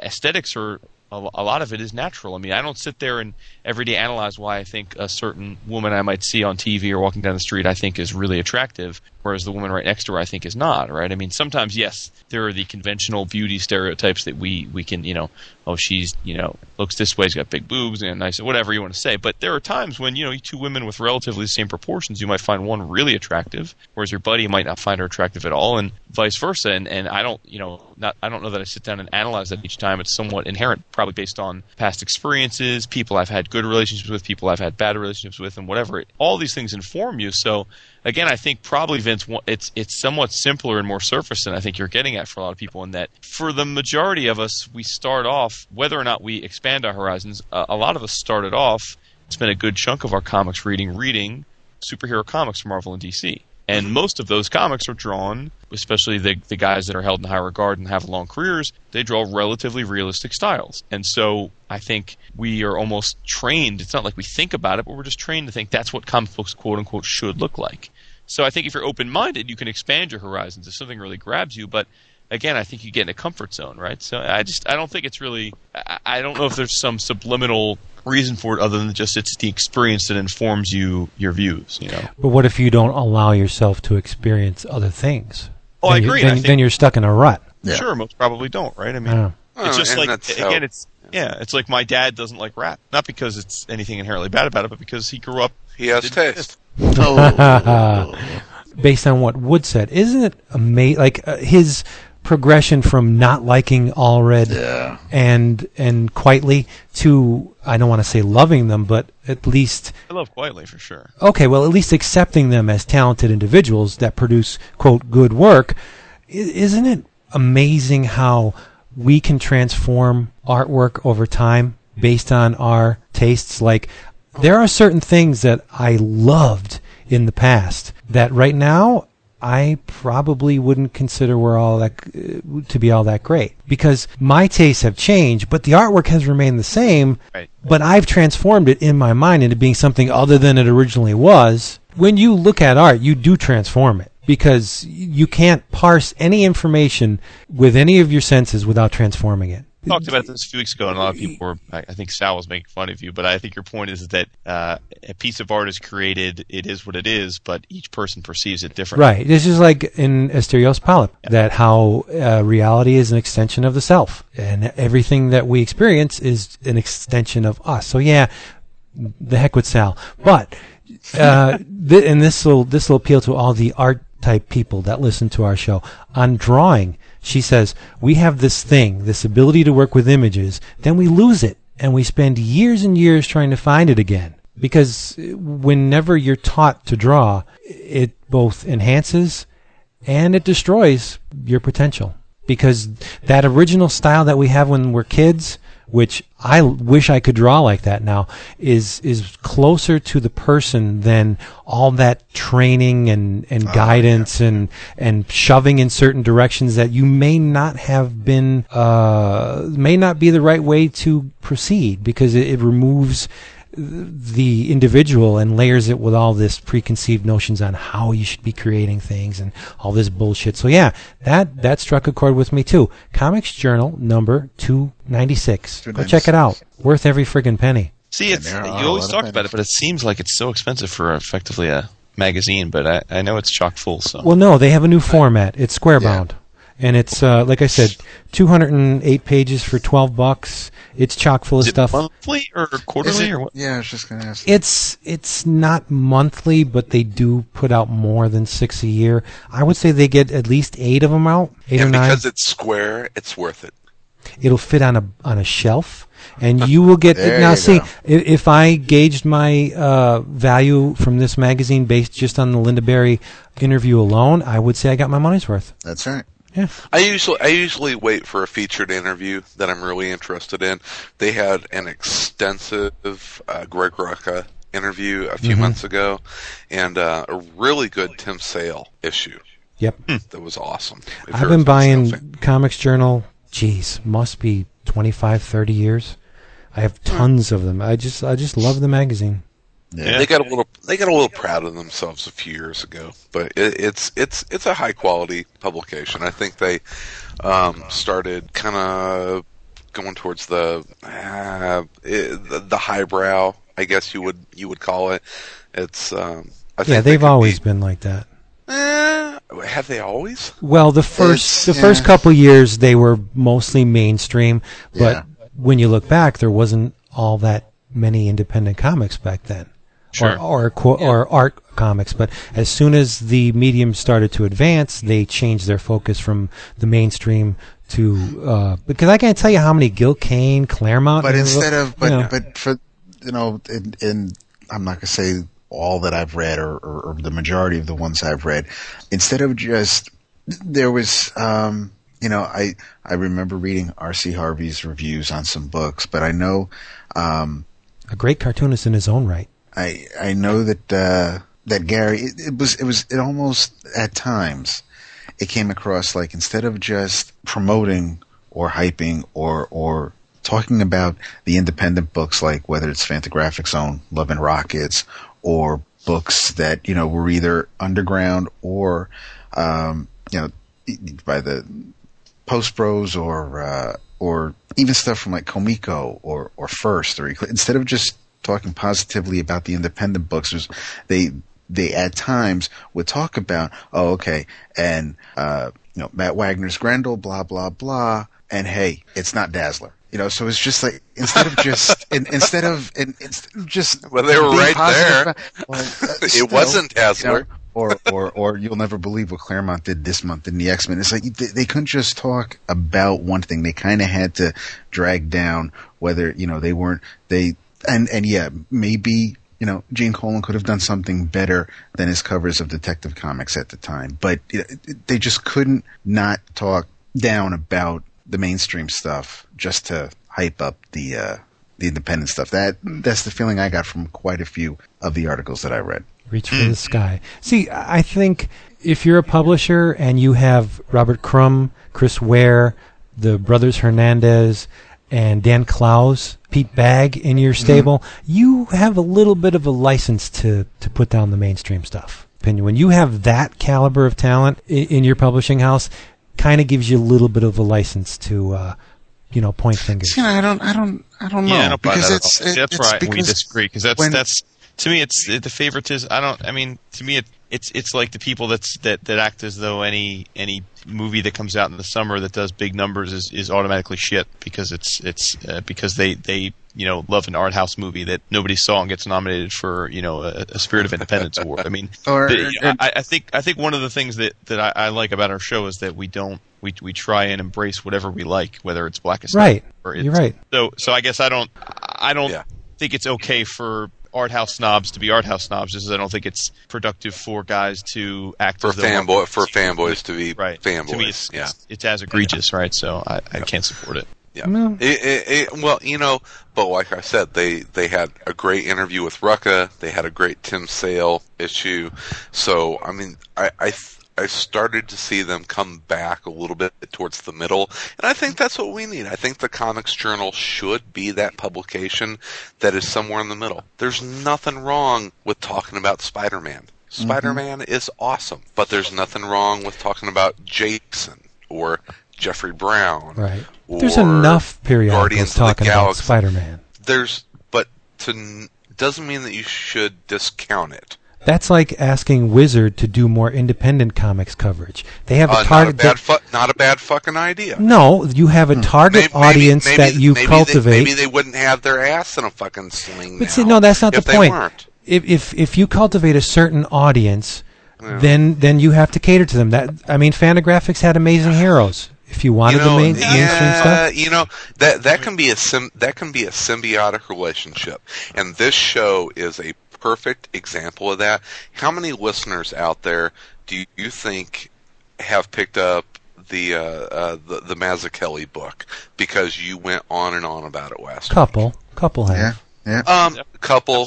aesthetics, or a lot of it is natural. I mean, I don't sit there and every day analyze why I think a certain woman I might see on TV or walking down the street I think is really attractive, whereas the woman right next to her I think is not, right? I mean, sometimes, yes, there are the conventional beauty stereotypes that we can, she's, looks this way, she's got big boobs and nice, whatever you want to say. But there are times when, two women with relatively the same proportions, you might find one really attractive, whereas your buddy might not find her attractive at all, and vice versa. And I don't, I don't know that I sit down and analyze that each time. It's somewhat inherent, probably based on past experiences, people I've had good relationships with, people I've had bad relationships with, and whatever. All these things inform you. So, again, I think probably, Vince, it's somewhat simpler and more surface than I think you're getting at for a lot of people, in that for the majority of us, we start off, whether or not we expand our horizons, a lot of us started off, spent a good chunk of our comics reading superhero comics from Marvel and DC. And most of those comics are drawn, especially the guys that are held in high regard and have long careers, they draw relatively realistic styles. And so I think we are almost trained, it's not like we think about it, but we're just trained to think that's what comic books, quote-unquote, should look like. So I think if you're open-minded, you can expand your horizons if something really grabs you, but again, I think you get in a comfort zone, right? So I don't think it's really, I don't know if there's some subliminal reason for it other than just it's the experience that informs your views, But what if you don't allow yourself to experience other things? Oh, I agree. Then you're stuck in a rut. Yeah. Sure, most probably don't, right? I mean, it's just like, again, it's like my dad doesn't like rap. Not because it's anything inherently bad about it, but because he grew up. He has taste. Based on what Wood said, isn't it amazing? Like his progression from not liking Allred and Quietly to, I don't want to say loving them, but at least... I love Quietly for sure. Okay, well, at least accepting them as talented individuals that produce, quote, good work. Isn't it amazing how we can transform artwork over time based on our tastes? Like, there are certain things that I loved in the past that right now I probably wouldn't consider were all that to be all that great, because my tastes have changed, but the artwork has remained the same, right. But I've transformed it in my mind into being something other than it originally was. When you look at art, you do transform it, because you can't parse any information with any of your senses without transforming it. We talked about this a few weeks ago, and a lot of people were, I think Sal was making fun of you, but I think your point is that a piece of art is created, it is what it is, but each person perceives it differently. Right. This is like in Asterios Polyp, that how reality is an extension of the self, and everything that we experience is an extension of us. So yeah, the heck with Sal. But, and this will appeal to all the art type people that listen to our show. On drawing, she says, we have this thing, this ability to work with images, then we lose it, and we spend years and years trying to find it again. Because whenever you're taught to draw, it both enhances and it destroys your potential. Because that original style that we have when we're kids, which I wish I could draw like that now, is closer to the person than all that training and guidance and shoving in certain directions that you may not have been, may not be the right way to proceed, because it removes the individual and layers it with all this preconceived notions on how you should be creating things and all this bullshit. So yeah, that struck a chord with me too. Comics Journal number 296. Go check it out. Worth every friggin' penny. See, it's, you always talk about it, but it seems like it's so expensive for effectively a magazine, but I know it's chock full. So. Well, no, they have a new format. It's square bound. And it's, like I said, 208 pages for $12. It's chock full of stuff. Monthly or quarterly or what? Yeah, I was just going to ask. It's not monthly, but they do put out more than 6 a year. I would say they get at least 8 of them out, 8 or 9. And because it's square, it's worth it. It'll fit on a shelf, and you will get it. Now, see, if I gauged my value from this magazine based just on the Lynda Barry interview alone, I would say I got my money's worth. That's right. Yeah. I usually wait for a featured interview that I'm really interested in. They had an extensive Greg Rucka interview a few months ago, and a really good Tim Sale issue. Yep, that was awesome. I've been buying Comics Journal. Geez, must be 25, 30 years. I have tons of them. I just love the magazine. Yeah. They got a little proud of themselves a few years ago, but it's a high quality publication. I think they started kind of going towards the highbrow, I guess you would call it. It's I think they've always been like that. Have they always? Well, the first couple years they were mostly mainstream, but when you look back, there wasn't all that many independent comics back then. Sure. Or art comics, but as soon as the medium started to advance, they changed their focus from the mainstream to because I can't tell you how many Gil Kane, Claremont. But I'm not gonna say all that I've read or the majority of the ones I've read. Instead of just there was I remember reading R.C. Harvey's reviews on some books, but I know a great cartoonist in his own right. I know that that Gary it almost at times it came across like instead of just promoting or hyping or talking about the independent books, like whether it's Fantagraphics' own Love and Rockets or books that were either underground or by the Post Bros or even stuff from like Comico or First, or instead of just talking positively about the independent books, they at times would talk about Matt Wagner's Grendel, blah blah blah, and hey, it's not Dazzler, You know, so it's just like instead of just well, they were right there. It wasn't Hasler. You know, or you'll never believe what Claremont did this month in the X-Men. It's like they couldn't just talk about one thing. They kind of had to drag down whether, you know, they weren't they and yeah, maybe, you know, Gene Colan could have done something better than his covers of Detective Comics at the time, but they just couldn't not talk down about the mainstream stuff just to hype up the independent stuff. That's the feeling I got from quite a few of the articles that I read. Reach for the sky. See, I think if you're a publisher and you have Robert Crumb, Chris Ware, the brothers Hernandez, and Dan Clowes, Pete Bagg in your stable, you have a little bit of a license to put down the mainstream stuff. When you have that caliber of talent in your publishing house, kind of gives you a little bit of a license to, you know, point fingers. See, I don't know. Yeah, I don't buy that at all. That's right. We disagree because that's to me, it's the favoritism. To me, it's like the people that act as though any movie that comes out in the summer that does big numbers is automatically shit because it's because they you know love an art house movie that nobody saw and gets nominated for, you know, a Spirit of Independence award. I mean, I think one of the things that I like about our show is that we try and embrace whatever we like, whether it's Blackest Night or it's, you're right. So I guess I don't think it's okay for art house snobs to be art house snobs. Just as I don't think it's productive for guys to act for fanboys to be fanboys. To me, it's as egregious, right? So I can't support it. Yeah. No. Well, you know, but like I said, they had a great interview with Rucka. They had a great Tim Sale issue. So I mean, I started to see them come back a little bit towards the middle, and I think that's what we need. I think the Comics Journal should be that publication that is somewhere in the middle. There's nothing wrong with talking about Spider-Man. Spider-Man is awesome, but there's nothing wrong with talking about Jason or Jeffrey Brown. Right. Or there's enough periodicals talking about Spider-Man. Doesn't mean that you should discount it. That's like asking Wizard to do more independent comics coverage. They have a target. Not a bad fucking idea. No, you have a target audience that you cultivate. Maybe they wouldn't have their ass in a fucking sling. But see, no, that's not the point. If you cultivate a certain audience, then you have to cater to them. Fantagraphics had Amazing Heroes. If you wanted the mainstream stuff, that can be a symbiotic relationship, and this show is a perfect example of that. How many listeners out there do you think have picked up the Mazzucchelli book because you went on and on about it last week? Couple have. Yeah. Couple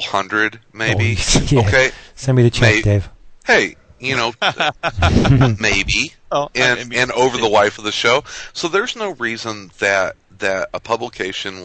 hundred maybe. Oh, yeah. Okay. Send me the check, Dave. Hey, you know, maybe. Oh, and over the life of the show. So there's no reason that a publication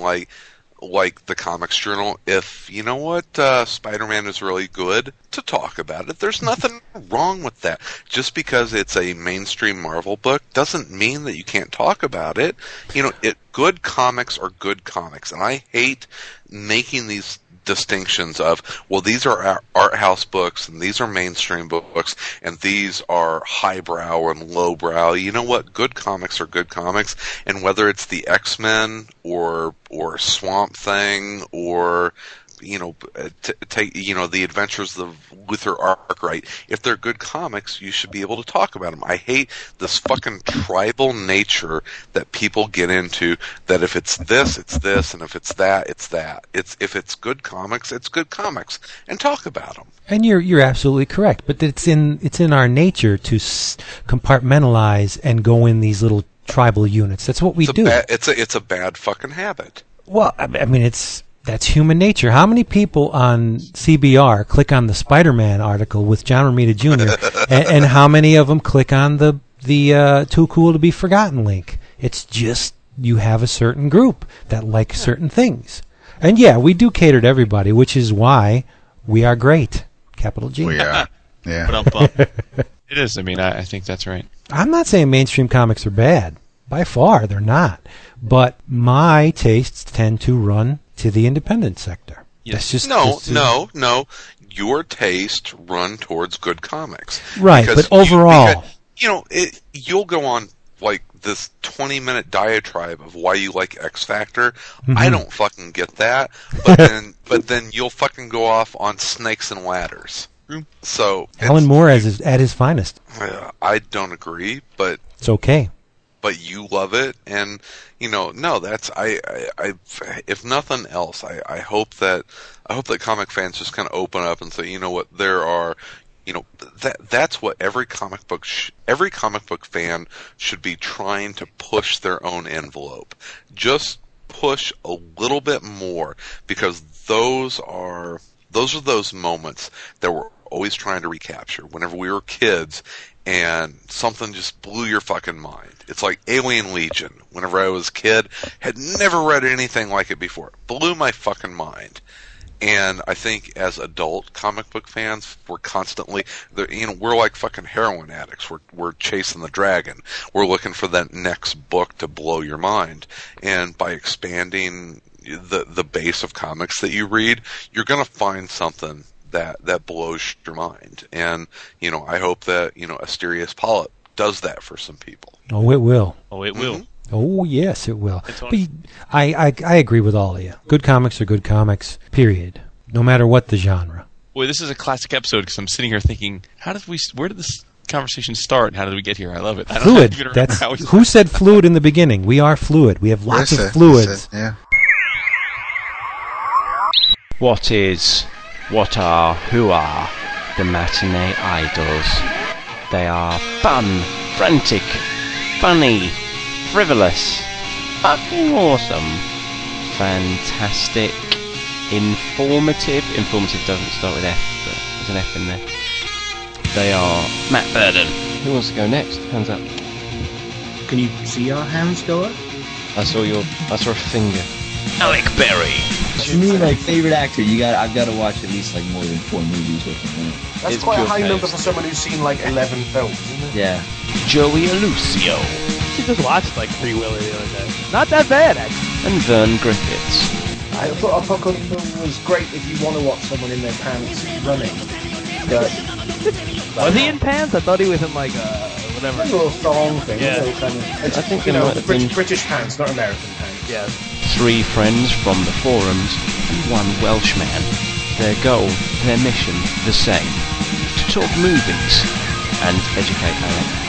like the Comics Journal, if you know what Spider-Man is really good, to talk about it. There's nothing wrong with that. Just because it's a mainstream Marvel book doesn't mean that you can't talk about it. You know, good comics are good comics, and I hate making these distinctions of, well, these are our art house books, and these are mainstream books, and these are highbrow and lowbrow. You know what? Good comics are good comics, and whether it's the X-Men or Swamp Thing or, you know, the Adventures of Luther Arkwright. If they're good comics, you should be able to talk about them. I hate this fucking tribal nature that people get into. That if it's this, it's this, and if it's that, it's that. If it's good comics, it's good comics, and talk about them. And you're absolutely correct. But it's in our nature to compartmentalize and go in these little tribal units. That's what we do. It's a bad fucking habit. Well, I mean, it's. That's human nature. How many people on CBR click on the Spider-Man article with John Romita Jr. and how many of them click on the Too Cool to Be Forgotten link? It's just you have a certain group that like certain things. And yeah, we do cater to everybody, which is why we are great. Capital G. We are. Yeah. It is. I mean, I think that's right. I'm not saying mainstream comics are bad. By far, they're not. But my tastes tend to run to the independent sector. Yes. That's just no. Your taste run towards good comics, right? But overall, you'll go on like this 20-minute diatribe of why you like X Factor. Mm-hmm. I don't fucking get that. But then you'll fucking go off on Snakes and Ladders. So Alan Moore is at his finest. I don't agree, but it's okay. But you love it, and you know, no, that's I if nothing else, I hope that comic fans just kind of open up and say, you know what, there are. You know, that's what every comic book fan should be trying to push their own envelope. Just push a little bit more, because those are those moments that we're always trying to recapture. Whenever we were kids and something just blew your fucking mind. It's like Alien Legion. Whenever I was a kid, had never read anything like it before. Blew my fucking mind. And I think as adult comic book fans, we're constantly, you know, we're like fucking heroin addicts. We're chasing the dragon. We're looking for that next book to blow your mind. And by expanding the base of comics that you read, you're gonna find something that blows your mind. And you know, I hope that, you know, Asterius Polyp does that for some people. Oh, it will. Oh, it will. Mm-hmm. Oh, yes, it will. I agree with all of you. Good comics are good comics, period, no matter what the genre. Boy, this is a classic episode, because I'm sitting here thinking, where did this conversation start, and how did we get here? I love it. Fluid. Who said fluid in the beginning? We are fluid. We have lots of fluids. Yeah. What is, what are, who are the matinee idols? They are fun, frantic, funny, frivolous, fucking awesome, fantastic, informative doesn't start with F, but there's an F in there. They are Matt Burden. Who wants to go next? Hands up. Can you see our hands go up? I saw a finger. Alec Berry. To me, my favorite actor. I've got to watch at least like more than 4 movies with him. That's quite a high number for someone who's seen like 11 films, isn't it? Yeah. Joey Alucio. She just watched like 3 Willy the other day. Not that bad, actually. And Vern Griffiths. I thought a fucking film was great if you want to watch someone in their pants running. But was he in pants? I thought he was in like whatever. A little thong thing. Yeah. I think, you know, British pants, not American pants. Yeah. 3 friends from the forums and 1 Welshman. Their goal, their mission, the same. To talk movies and educate Alec.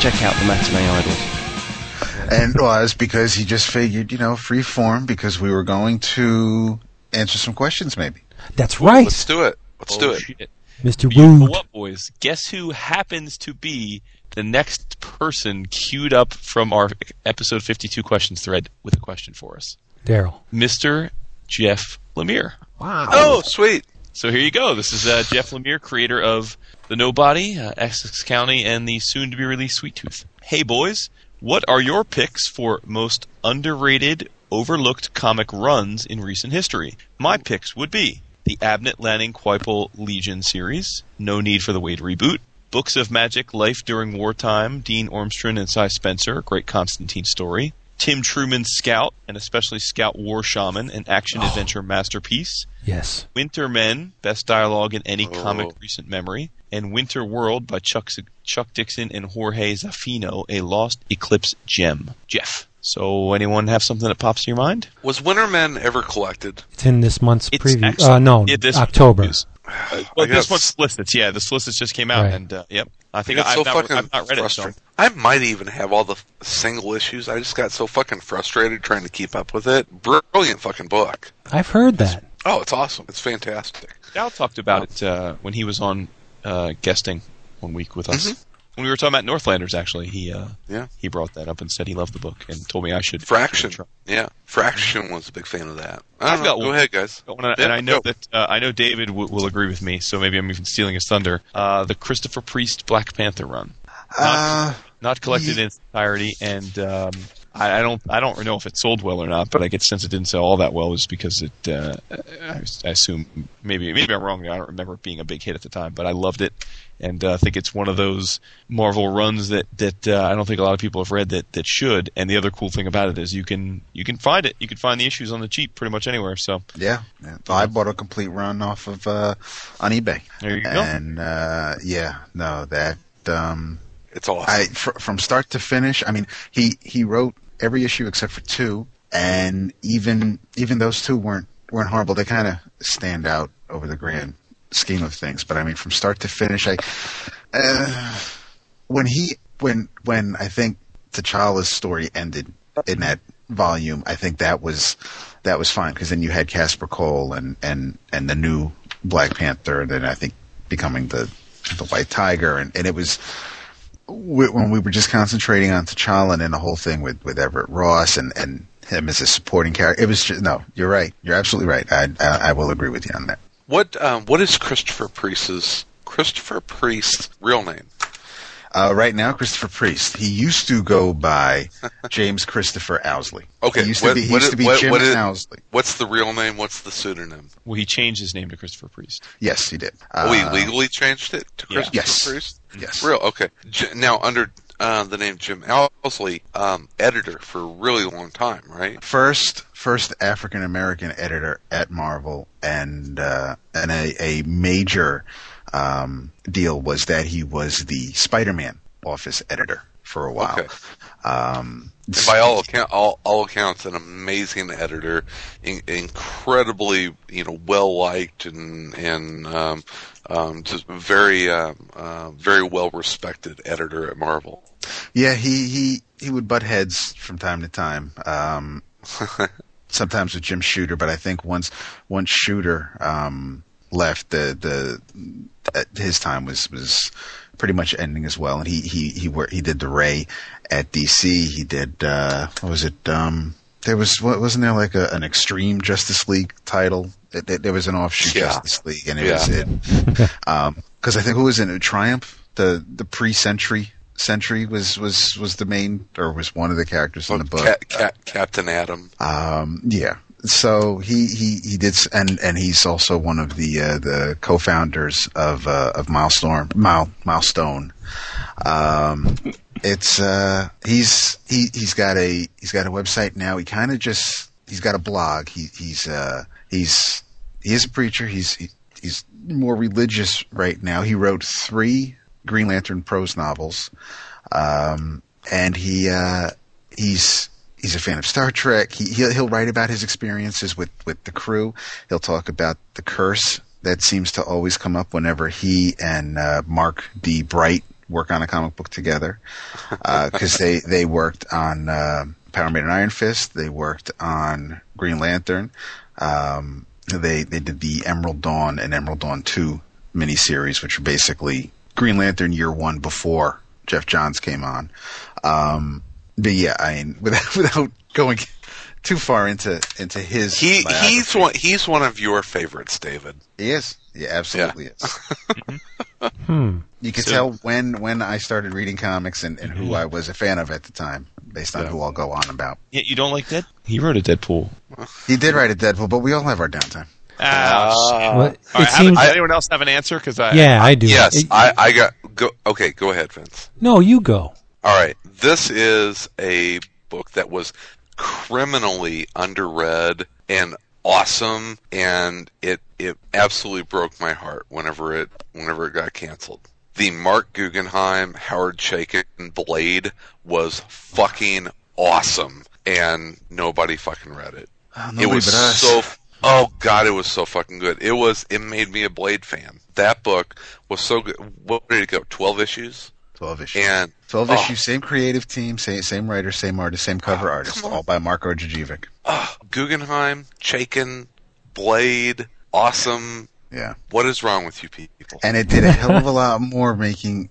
Check out the Matinee Idols. And it was because he just figured, you know, free form, because we were going to answer some questions maybe. That's right. Let's do it. Let's do it. Mr. Rude. What, boys? Guess who happens to be the next person queued up from our episode 52 questions thread with a question for us? Daryl. Mr. Jeff Lemire. Wow. Oh, sweet. So here you go. This is Jeff Lemire, creator of The Nobody, Essex County, and the soon-to-be-released Sweet Tooth. Hey, boys. What are your picks for most underrated, overlooked comic runs in recent history? My picks would be the Abnett Lanning Quipple Legion series, No Need for the Wade reboot, Books of Magic, Life During Wartime, Dean Ormstrand and Cy Spencer, great Constantine story, Tim Truman's Scout, and especially Scout War Shaman, an action-adventure masterpiece. Yes. Winter Men, best dialogue in any comic recent memory. And Winter World by Chuck Dixon and Jorge Zafino, a Lost Eclipse gem. Jeff. So anyone have something that pops to your mind? Was Winter Men ever collected? It's in this month's preview. Actually, this October. Well, this one's solicits. Yeah, the solicits just came out. Right. And, yep. I think I've not read it. So. I might even have all the single issues. I just got so fucking frustrated trying to keep up with it. Brilliant fucking book. I've heard that. Oh, it's awesome. It's fantastic. Dal talked about it when he was on guesting one week with us. Mm-hmm. When we were talking about Northlanders, actually, he brought that up and said he loved the book and told me I should. Fraction. Yeah, Fraction was a big fan of that. I've got one. Go ahead, guys. And I know that I know David will agree with me, so maybe I'm even stealing his thunder. The Christopher Priest Black Panther run, not collected in its entirety, and I don't know if it sold well or not, but I get the sense it didn't sell all that well, just because it. I assume maybe I'm wrong. I don't remember it being a big hit at the time, but I loved it. And I think it's one of those Marvel runs that I don't think a lot of people have read that should. And the other cool thing about it is you can find it. You can find the issues on the cheap pretty much anywhere. So yeah. I bought a complete run off of on eBay. There you go. And yeah, no, that It's awesome. From start to finish, I mean, he wrote every issue except for two, and even those two weren't horrible. They kind of stand out over the grand scheme of things. But I mean, from start to finish, when I think T'Challa's story ended in that volume, I think that was fine, because then you had Casper Cole and the new Black Panther, and then I think becoming the White Tiger, and it was when we were just concentrating on T'Challa and then the whole thing with Everett Ross and him as a supporting character. It was just, no, you're right. You're absolutely right. I will agree with you on that. What is Christopher Priest's real name? Right now, Christopher Priest. He used to go by James Christopher Owsley. Okay, he used to be Jim Owsley. What's the real name? What's the pseudonym? Well, he changed his name to Christopher Priest. Yes, he did. He legally changed it to Christopher Priest? Yes. Real, okay. Now, under the name Jim Owsley, editor for a really long time, right? First African-American editor at Marvel, and a major... deal was that he was the Spider-Man office editor for a while. Okay. And by all accounts, an amazing editor, incredibly well liked and just very well respected editor at Marvel. Yeah, he would butt heads from time to time. Sometimes with Jim Shooter, but I think once Shooter left, his time was pretty much ending as well, and he did the Ray at DC. He did what was it? Wasn't there like an Extreme Justice League title? There was an offshoot Justice League, and it was it. Because I think who was in Triumph? The Century was the main, or was one of the characters in the book. Captain Atom. Yeah. So he did, and he's also one of the co-founders of Milestone. He's got a website now. He's got a blog. He is a preacher. He's more religious right now. He wrote 3 Green Lantern prose novels, and he's a fan of Star Trek. He'll write about his experiences with the crew. He'll talk about the curse that seems to always come up whenever he and Mark D. Bright work on a comic book together, because they worked on Power Man and Iron Fist. They worked on Green Lantern. They did the Emerald Dawn and Emerald Dawn 2 miniseries, which are basically Green Lantern Year 1 before Jeff Johns came on. But yeah, I mean, without going too far into his, he's one of your favorites, David. He is, yeah, absolutely is. You can tell when I started reading comics and who I was a fan of at the time, based on who I'll go on about. Yeah, you don't like that? He wrote a Deadpool. He did write a Deadpool, but we all have our downtime. Does anyone else have an answer? Because I do. Yes, I got. Okay, go ahead, Vince. No, you go. All right, this is a book that was criminally underread and awesome, and it absolutely broke my heart whenever it got canceled. The Mark Guggenheim, Howard Shakin Blade was fucking awesome, and nobody fucking read it. It was so. Oh God, it was so fucking good. It made me a Blade fan. That book was so good. What did it go? 12 issues. 12 issues. And, 12 issues, same creative team, same writer, same artist, same cover artist, all by Marko Djurjevic. Guggenheim, Chaykin, Blade, awesome. Yeah. What is wrong with you people? And it did a hell of a lot more making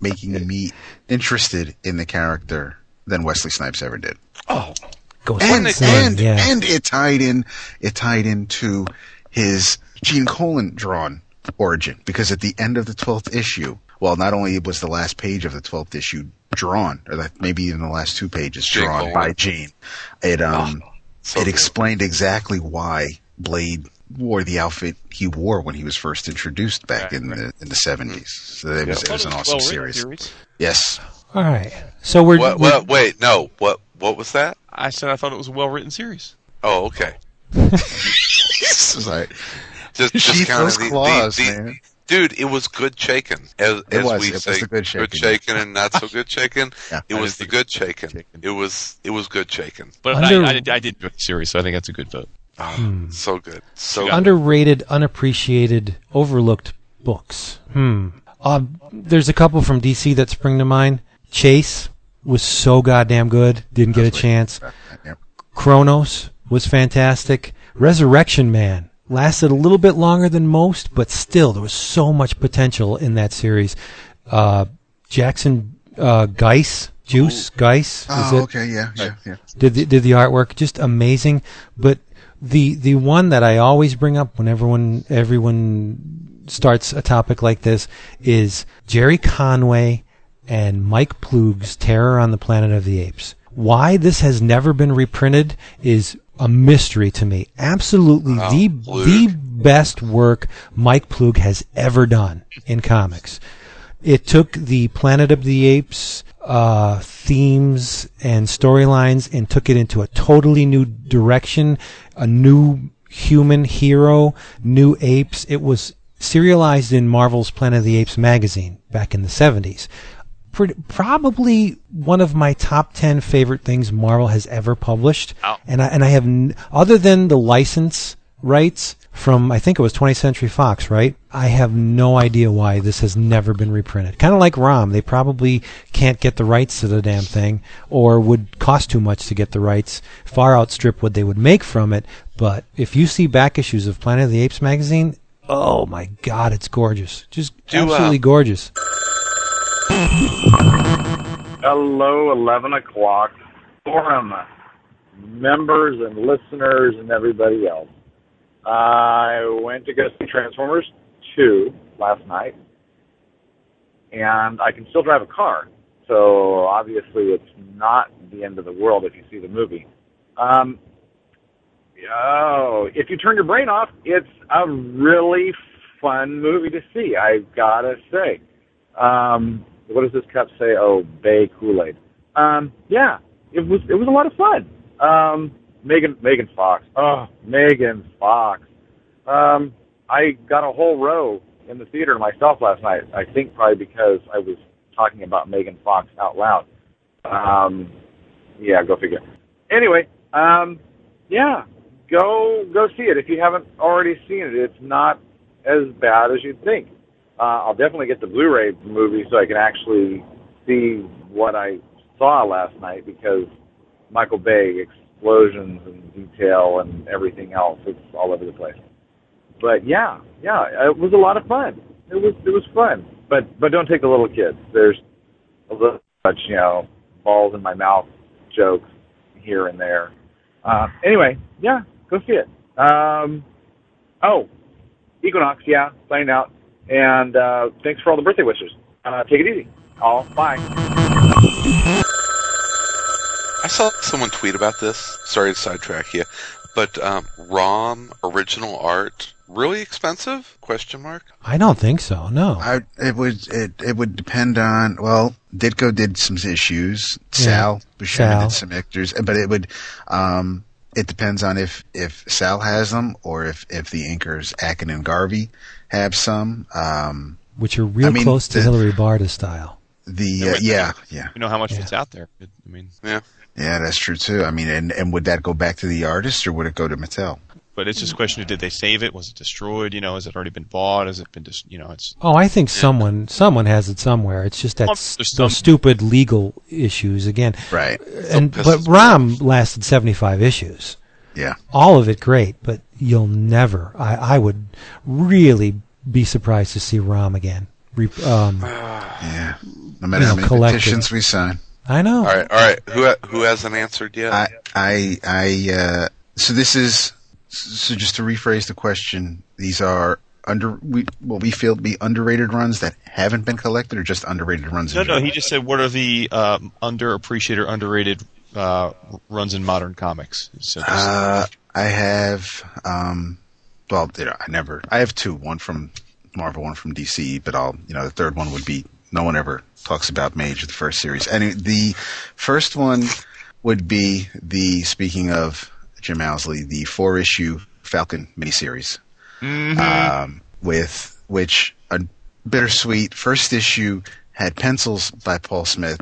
me interested in the character than Wesley Snipes ever did. Oh. And it tied into his Gene Colan drawn origin, because at the end of the 12th issue, well, not only was the last page of the 12th issue drawn, or maybe even the last 2 pages drawn by Gene, it explained exactly why Blade wore the outfit he wore when he was first introduced back in the 70s. So it was an awesome series. Yes. All right. So we're wait, no. What was that? I said I thought it was a well-written series. Oh, okay. Sorry. Just kind of those claws, man. Dude, it was good shakin'. As we say, good shakin' and not so good shakin'. Yeah, it was the good shakin'. It was good shakin'. But I did do the series, so I think that's a good vote. Oh, so good. So underrated, unappreciated, overlooked books. There's a couple from DC that spring to mind. Chase was so goddamn good. Didn't get a chance. Chronos was fantastic. Resurrection Man lasted a little bit longer than most, but still there was so much potential in that series. Jackson Geis. Yeah. Did the artwork, just amazing. But the one that I always bring up when everyone starts a topic like this is Jerry Conway and Mike Ploog's Terror on the Planet of the Apes. Why this has never been reprinted is a mystery to me. Absolutely the best work Mike Ploog has ever done in comics. It took the Planet of the Apes themes and storylines and took it into a totally new direction, a new human hero, new apes. It was serialized in Marvel's Planet of the Apes magazine back in the 70s. Probably one of my top 10 favorite things Marvel has ever published. Oh. And I have, other than the license rights from, I think it was 20th Century Fox, right? I have no idea why this has never been reprinted. Kind of like ROM. They probably can't get the rights to the damn thing, or would cost too much to get the rights, far outstrip what they would make from it. But if you see back issues of Planet of the Apes magazine, oh my God, it's gorgeous. Just absolutely gorgeous. Hello, 11 o'clock forum members and listeners and everybody else. I went to go see Transformers 2 last night, and I can still drive a car, so obviously it's not the end of the world if you see the movie. If you turn your brain off, it's a really fun movie to see, I've got to say. What does this cup say? Oh, Bay Kool-Aid. Yeah, it was a lot of fun. Megan Fox. Oh, Megan Fox. I got a whole row in the theater myself last night. I think probably because I was talking about Megan Fox out loud. Yeah, go figure. Anyway, yeah, go see it if you haven't already seen it. It's not as bad as you'd think. I'll definitely get the Blu-ray movie so I can actually see what I saw last night, because Michael Bay explosions and detail and everything else, it's all over the place. But yeah, it was a lot of fun. It was fun. But don't take the little kids. There's a little much, balls in my mouth jokes here and there. Anyway, yeah, go see it. Equinox, yeah, playing out. And thanks for all the birthday wishes. Take it easy. All bye. I saw someone tweet about this. Sorry to sidetrack you, but ROM original art really expensive? Question mark. I don't think so. No. It would depend on. Well, Ditko did some issues. Sal Buscema did some ictors, but it would. It depends on if Sal has them or if the inkers Akin and Garvey have some, which are real close to Hilary Barta style. You know how much it's out there. That's true too. And would that go back to the artist or would it go to Mattel? But it's just a question of, did they save it? Was it destroyed? Has it already been bought? Has it been it's. Oh, I think someone has it somewhere. It's just that those stupid legal issues again. Right. But ROM lasted 75 issues. Yeah. All of it great, but you'll never. I would really be surprised to see ROM again. No matter how many collections we sign. I know. All right. Who hasn't answered yet? So just to rephrase the question, these are what we feel to be underrated runs that haven't been collected, or just underrated runs? No, he just said what are the underappreciated or underrated runs in modern comics. So I have, I have two, one from Marvel, one from DC, but the third one would be, no one ever talks about Mage, the first series. Anyway, the first one would be speaking of Jim Owsley, the 4-issue Falcon miniseries, with which bittersweet. First issue had pencils by Paul Smith,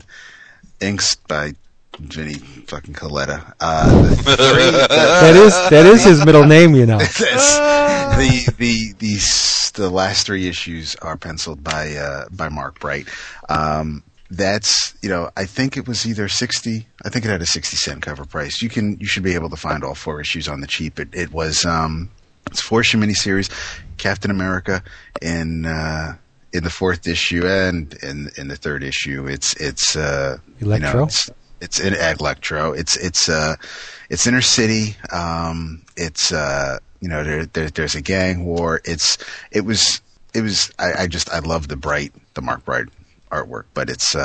inks by Vinny fucking Coletta. That is his middle name, you know. The last three issues are penciled by Mark Bright. That's, you know, I think it was either 60. I think it had a 60-cent cover price. You should be able to find all four issues on the cheap. It was it's four issue miniseries, Captain America in the fourth issue and in the third issue. It's Electro. You know, it's in Electro. It's inner city. You know, there's a gang war. I love the Mark Bright artwork, but it's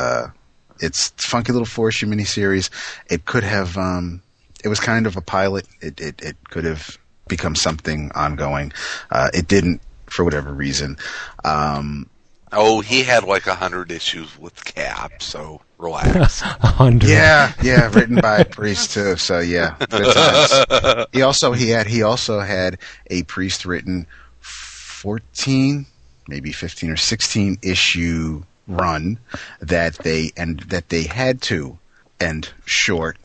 funky little four issue miniseries. It could have it was kind of a pilot. It could have become something ongoing. It didn't for whatever reason. He had like 100 issues with Cap, so relax. 100. Yeah, written by Priest too. So yeah, good times. He also had a Priest written 14, maybe 15 or 16 issue run that they had to end short.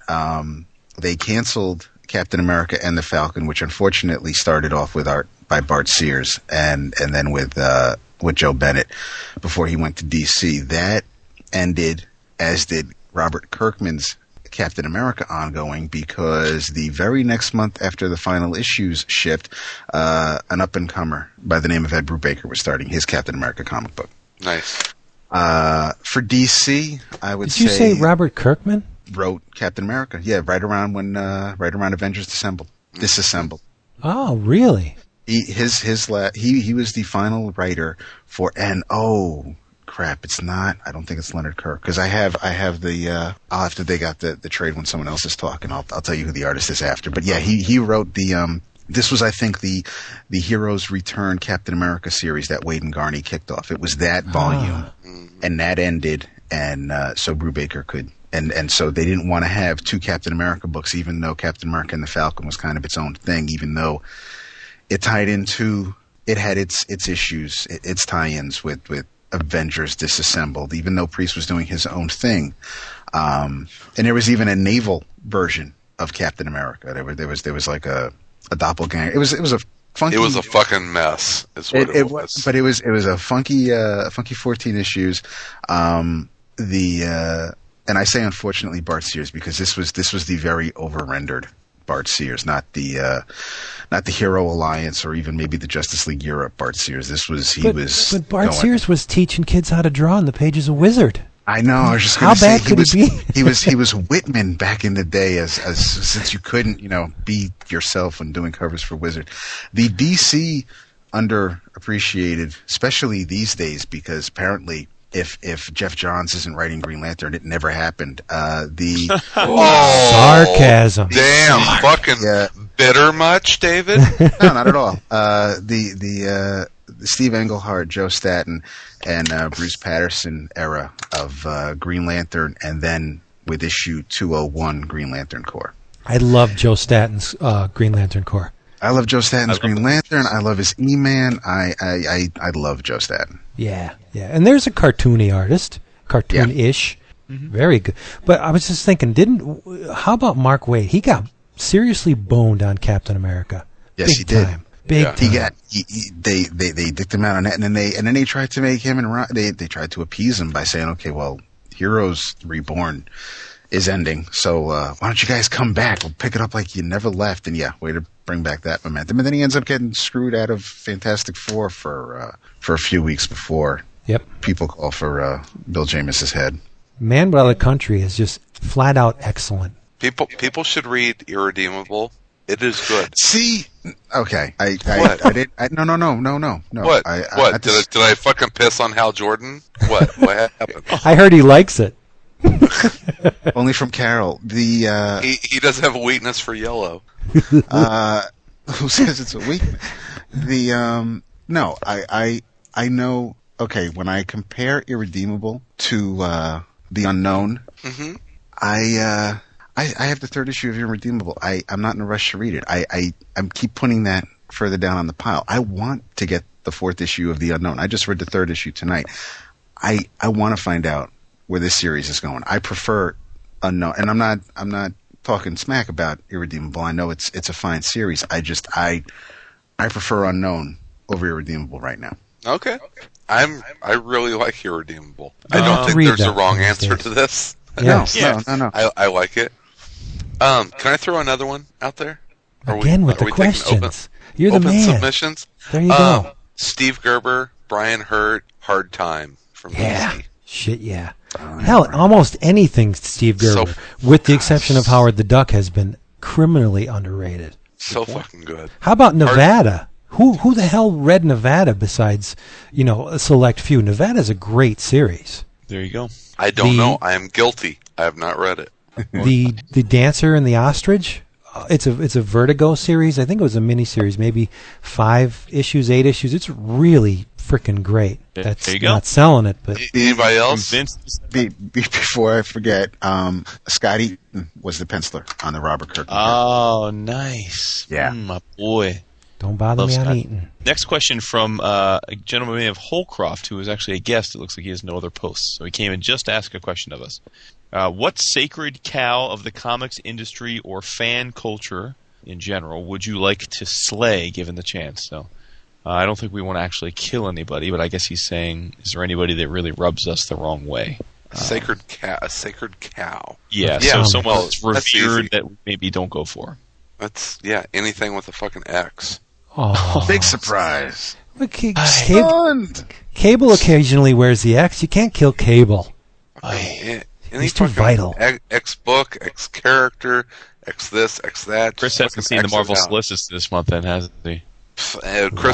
They canceled Captain America and the Falcon, which unfortunately started off with art by Bart Sears and then with Joe Bennett before he went to DC. That ended, as did Robert Kirkman's Captain America ongoing, because the very next month after the final issues shipped, an up-and-comer by the name of Ed Brubaker was starting his Captain America comic book. Nice. For DC, I would say... Did you say Robert Kirkman wrote Captain America? Yeah, right around Avengers Disassembled. Oh, really? He was the final writer for I don't think it's Leonard Kirk, because I have the I'll have to dig out the trade when someone else is talking. I'll tell you who the artist is after. But yeah, he wrote the this was, I think, the Heroes Return Captain America series that Wade and Garney kicked off. It was that volume, and that ended, and so Brubaker could. And so they didn't want to have two Captain America books, even though Captain America and the Falcon was kind of its own thing, even though it tied into, it had its issues, its tie-ins with Avengers Disassembled, even though Priest was doing his own thing. And there was even a naval version of Captain America. There was like a doppelganger. It was a funky... It was a fucking mess, is what it was. But it was a funky 14 issues. And I say unfortunately Bart Sears, because this was the very over-rendered Bart Sears, not the Hero Alliance or even maybe the Justice League Europe Bart Sears. But Bart Sears was teaching kids how to draw on the pages of Wizard. I know. I was just going to say, how bad could it be? he was Whitman back in the day, as since you couldn't, you know, be yourself when doing covers for Wizard. The DC underappreciated, especially these days, because apparently if Jeff Johns isn't writing Green Lantern, it never happened. Sarcasm. Damn, fucking bitter much, David? No, not at all. The Steve Englehart, Joe Staton, and Bruce Patterson era of Green Lantern, and then with issue 201, Green Lantern Corps. I love Joe Staton's Green Lantern Corps. I love Joe Staton's Green Lantern. I love his E-Man. I love Joe Staton. Yeah. And there's a cartoony artist, cartoon-ish. Yeah. Mm-hmm. Very good. But I was just thinking, how about Mark Waid? He got seriously boned on Captain America. Yes, he did. Big time. They dicked him out on that, and then they tried to make him, and they tried to appease him by saying, okay, well, Heroes Reborn is ending, so why don't you guys come back? We'll pick it up like you never left. And yeah, way to bring back that momentum. And then he ends up getting screwed out of Fantastic Four for a few weeks before people call for Bill Jamis's head. Man Without a Country is just flat out excellent. People should read Irredeemable. It is good. See, okay, I didn't. What? Did I fucking piss on Hal Jordan? What happened? I heard he likes it. Only from Carol. He doesn't have a weakness for yellow. Who says it's a weakness? I know. Okay, when I compare Irredeemable to The Unknown, mm-hmm. I have the third issue of Irredeemable. I'm not in a rush to read it. I keep putting that further down on the pile. I want to get the fourth issue of The Unknown. I just read the third issue tonight. I want to find out where this series is going. I prefer Unknown, and I'm not talking smack about Irredeemable. I know it's a fine series. I prefer Unknown over Irredeemable right now. Okay. I really like Irredeemable. I don't think there's a wrong answer to this. No. I like it. Can I throw another one out there? Are we questions. You're the man. Open submissions. There you go. Steve Gerber, Brian Hurt, Hard Time from DC. Shit, yeah. Hell, almost anything Steve Gerber, with the exception of Howard the Duck, has been criminally underrated. So fucking good. How about Nevada? Who the hell read Nevada besides, a select few? Nevada's a great series. There you go. I don't know. I am guilty. I have not read it. The Dancer and the Ostrich. It's a Vertigo series. I think it was a miniseries, maybe 5 issues, 8 issues. It's really freaking great. That's not selling it, but anybody else? Before I forget, Scott Eaton was the penciler on the Robert Kirkman. Oh, nice. Yeah, my boy. Don't bother me on Eaton. Next question from a gentleman named Holcroft, who is actually a guest. It looks like he has no other posts, so he came and just asked a question of us. What sacred cow of the comics industry or fan culture in general would you like to slay, given the chance? So, I don't think we want to actually kill anybody, but I guess he's saying, is there anybody that really rubs us the wrong way? A sacred cow. Yeah, so someone that's revered that we maybe don't go for. That's anything with a fucking X. Oh, big surprise. Look, Cable occasionally wears the X. You can't kill Cable. He's too vital. X book, X character, X this, X that. Chris hasn't seen the Marvel solicits this month, then, hasn't he? Chris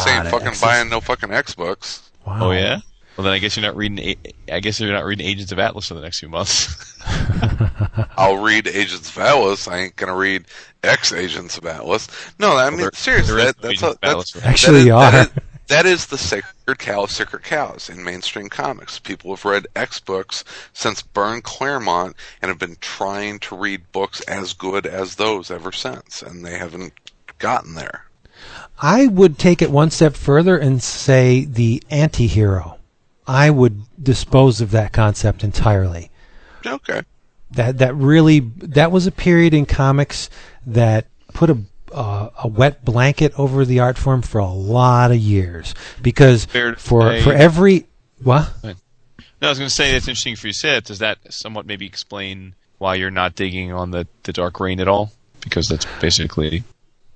ain't fucking buying no fucking X books. Wow. Oh yeah. Well, then I guess you're not reading. I guess you're not reading Agents of Atlas for the next few months. I'll read Agents of Atlas. I ain't gonna read X Agents of Atlas. No, I mean seriously. That is the sacred cow of sacred cows in mainstream comics. People have read X books since Byrne Claremont and have been trying to read books as good as those ever since, and they haven't gotten there. I would take it one step further and say the anti-hero. I would dispose of that concept entirely. Okay. That was a period in comics that put a wet blanket over the art form for a lot of years, because for every what? No, I was going to say that's interesting for you to say that. Does that somewhat maybe explain why you're not digging on the Dark Reign at all? Because that's basically.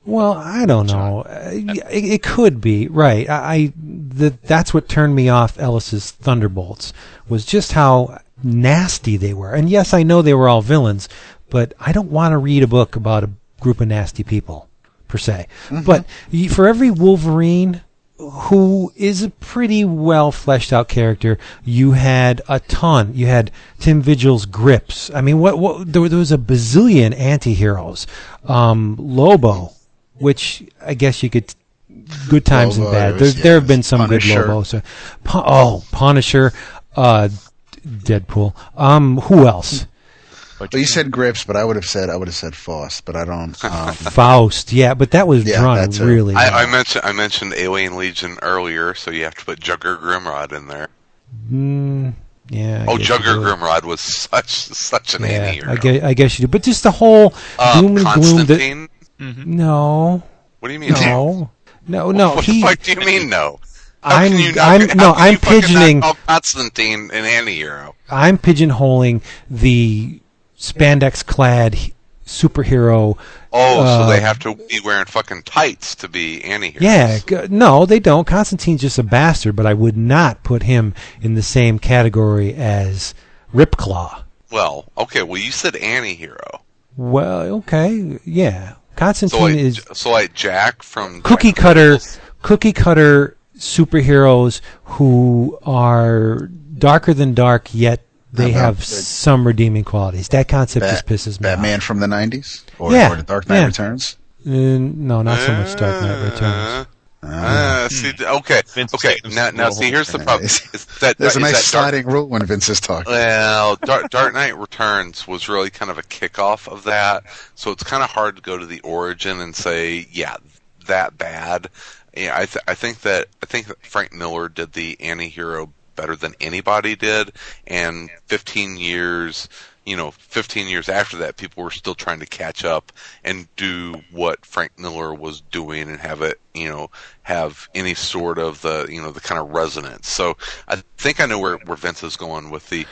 Well, I don't know. It could be right. That's what turned me off Ellis's Thunderbolts was just how nasty they were. And yes, I know they were all villains, but I don't want to read a book about a group of nasty people, per se. Mm-hmm. But for every Wolverine, who is a pretty well fleshed out character, you had a ton. You had Tim Vigil's Grips. I mean, there was a bazillion anti-heroes. Lobo, which I guess you could. Good times and bad. There have been some Punisher. Good Lobos. Punisher. Deadpool. Who else? Well, you said Grips, but I would have said Faust, but I don't. Faust, yeah, but that was drawn really. I mentioned Alien Legion earlier, so you have to put Jugger Grimrod in there. Yeah. Jugger Grimrod was such an anti-hero. I guess you do, but just the whole doom and Constantine? Gloom. That, mm-hmm. No. What do you mean? No. What the fuck do you mean? No. I'm pigeoning Constantine and anti-hero. I'm pigeonholing the spandex-clad superhero. So they have to be wearing fucking tights to be anti-heroes. Yeah, no, they don't. Constantine's just a bastard, but I would not put him in the same category as Ripclaw. Well, okay. Well, you said anti-hero. Well, okay, yeah. Constantine is Jack from cookie cutter. Superheroes who are darker than dark, yet they have some redeeming qualities. That concept just pisses me off. Batman from the 90s? Or the Dark Knight Returns? No, not so much Dark Knight Returns. Now, here's the problem. There's a nice sliding rule when Vince is talking. Well, Dark Knight Returns was really kind of a kickoff of that, so it's kind of hard to go to the origin and say, that bad. Yeah, I think that Frank Miller did the anti-hero better than anybody did, and 15 years after that, people were still trying to catch up and do what Frank Miller was doing and have it, have any sort of the kind of resonance. So I think I know where Vince is going with the,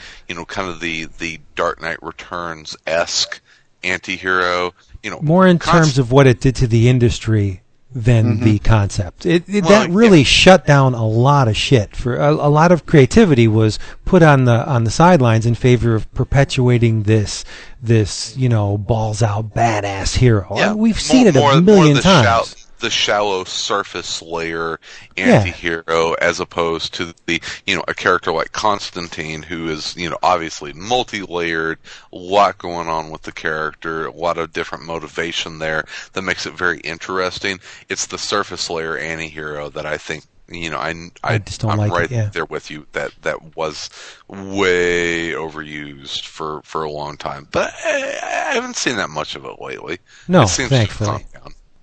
kind of the Dark Knight Returns-esque anti-hero, more in terms of what it did to the industry than the concept. That really shut down a lot of shit. For a lot of creativity was put on the sidelines in favor of perpetuating this balls out badass hero. Yeah. We've seen it a million times. The shallow surface layer anti-hero as opposed to the, a character like Constantine who is, obviously multi-layered, a lot going on with the character, a lot of different motivation there that makes it very interesting. It's the surface layer anti-hero that I think, I just don't like right it, yeah. there with you. That was way overused for a long time. But I haven't seen that much of it lately. No, it seems thankfully.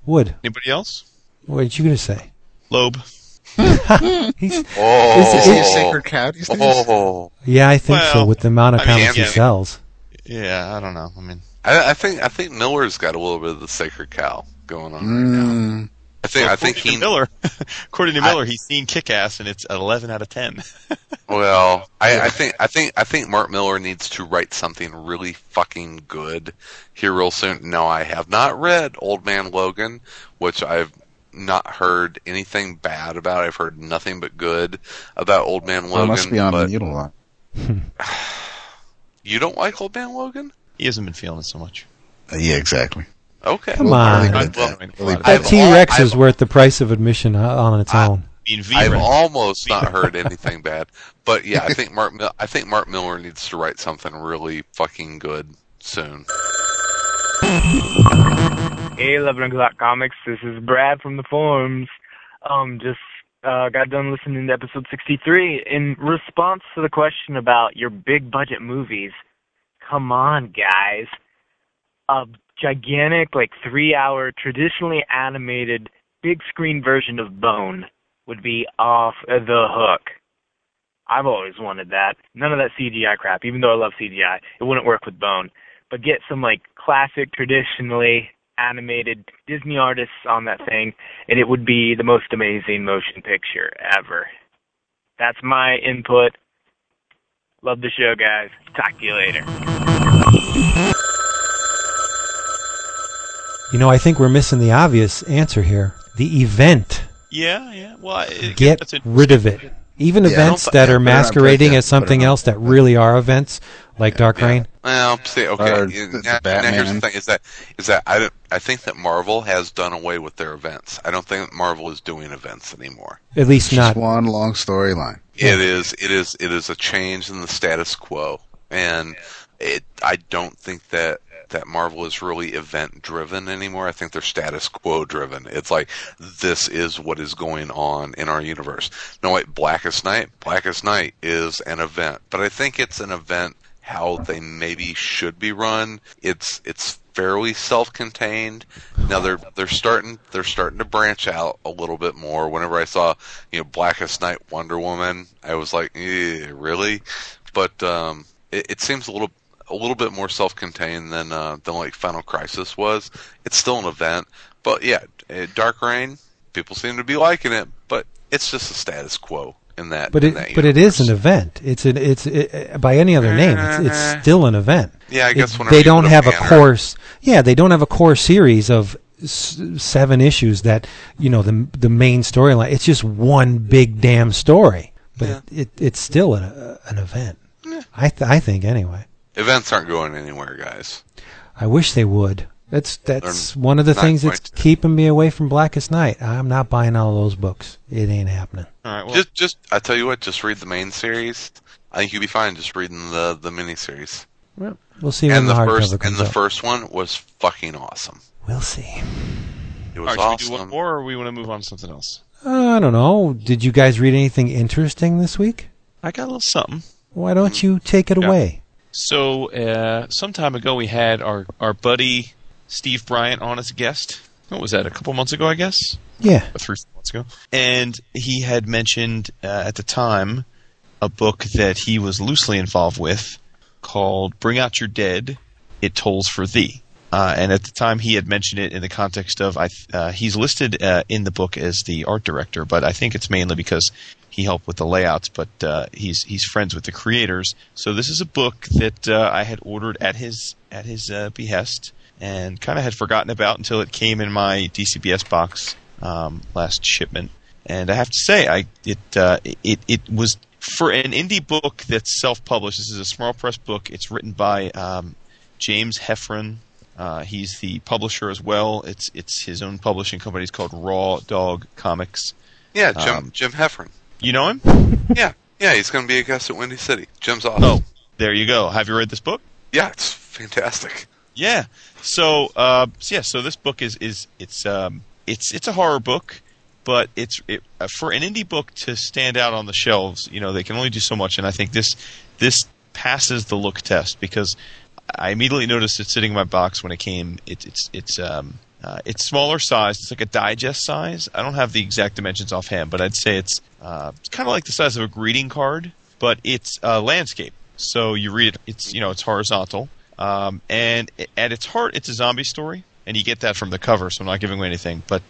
Wood. Anybody else? What are you going to say? Loeb. Is he a sacred cow? Yeah, I think so, with the amount of comics he sells. Yeah, I don't know. I mean, I think Miller's got a little bit of the sacred cow going on right now. According to Miller, he's seen Kick-Ass, and it's 11 out of 10. Well, I think Mark Miller needs to write something really fucking good here real soon. Now, I have not read Old Man Logan, which I've not heard anything bad about. I've heard nothing but good about Old Man Logan. Must be on mute a lot. You don't like Old Man Logan? He hasn't been feeling it so much. Yeah, exactly. Okay. Come on. That T-Rex is worth the price of admission on its own. I've almost not heard anything bad, but yeah, I think Mark Miller needs to write something really fucking good soon. Hey, 11 o'clock comics. This is Brad from the forums. Just got done listening to episode 63. In response to the question about your big budget movies, come on, guys. Gigantic, 3-hour, traditionally animated, big screen version of Bone would be off the hook. I've always wanted that. None of that CGI crap, even though I love CGI. It wouldn't work with Bone. But get some, classic, traditionally animated Disney artists on that thing, and it would be the most amazing motion picture ever. That's my input. Love the show, guys. Talk to you later. I think we're missing the obvious answer here. The event. Yeah. Well, get rid of it. Even events that are masquerading as something else that really are events, like Dark Reign. Well, see, okay. Now here's the thing: is that I think that Marvel has done away with their events. I don't think that Marvel is doing events anymore. At least it's not just one long storyline. It is a change in the status quo, and I don't think that Marvel is really event-driven anymore. I think they're status quo-driven. It's this is what is going on in our universe. No, Blackest Night? Blackest Night is an event. But I think it's an event how they maybe should be run. It's fairly self-contained. Now they're starting to branch out a little bit more. Whenever I saw, Blackest Night, Wonder Woman, I was like, really? But it seems a little bit more self-contained than Final Crisis was. It's still an event, but yeah, Dark Reign, people seem to be liking it, but it's just a status quo in that. But it is an event. It's by any other name, it's still an event. Yeah, I guess when they don't have a course. Yeah, they don't have a core series of 7 issues that the main storyline. It's just one big damn story, but it's still an event. Yeah. I think anyway. Events aren't going anywhere, guys. I wish they would. That's one of the things that's keeping me away from Blackest Night. I'm not buying all those books. It ain't happening. All right. Well, just I tell you what. Just read the main series. I think you'll be fine. Just reading the miniseries. Well, we'll see. And the first one was fucking awesome. We'll see. It was awesome. Should we do one more, or we want to move on to something else? I don't know. Did you guys read anything interesting this week? I got a little something. Why don't you take it away? So, some time ago, we had our buddy Steve Bryant on as a guest. What was that, a couple months ago, I guess? Yeah. 3 months ago. And he had mentioned at the time a book that he was loosely involved with called Bring Out Your Dead, It Tolls for Thee. And at the time, he had mentioned it in the context of he's listed in the book as the art director, but I think it's mainly because he helped with the layouts. But he's friends with the creators, so this is a book that I had ordered at his behest and kind of had forgotten about until it came in my DCBS box last shipment. And I have to say, it was for an indie book that's self-published. This is a small press book. It's written by James Heffron. He's the publisher as well. It's his own publishing company. It's called Raw Dog Comics. Yeah, Jim Heffron. You know him? Yeah. He's going to be a guest at Windy City. Jim's awesome. Oh, there you go. Have you read this book? Yeah, it's fantastic. Yeah. So this book is it's a horror book, but it's for an indie book to stand out on the shelves. You know, they can only do so much, and I think this passes the look test because I immediately noticed it sitting in my box when it came. It's smaller size. It's like a digest size. I don't have the exact dimensions offhand, but I'd say it's kind of like the size of a greeting card, but it's a landscape. So you read it. It's horizontal, and at its heart, it's a zombie story, and you get that from the cover. So I'm not giving away anything, but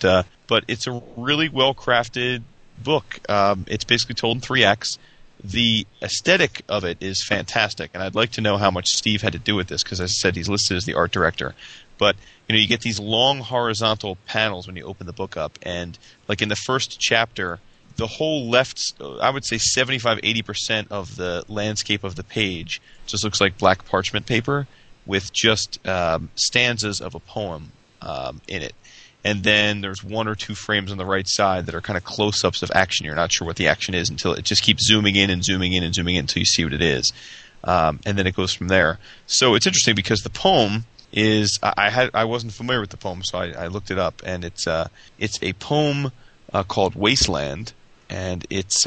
it's a really well crafted book. It's basically told in three acts. The aesthetic of it is fantastic, and I'd like to know how much Steve had to do with this because, as I said, he's listed as the art director. But you get these long horizontal panels when you open the book up, and like in the first chapter, the whole left, I would say 75-80% of the landscape of the page just looks like black parchment paper with just stanzas of a poem in it. And then there's one or two frames on the right side that are kind of close-ups of action. You're not sure what the action is until it just keeps zooming in and zooming in and zooming in until you see what it is. And then it goes from there. So it's interesting because the poem is... I wasn't familiar with the poem, so I looked it up. And it's a poem called Wasteland. And it's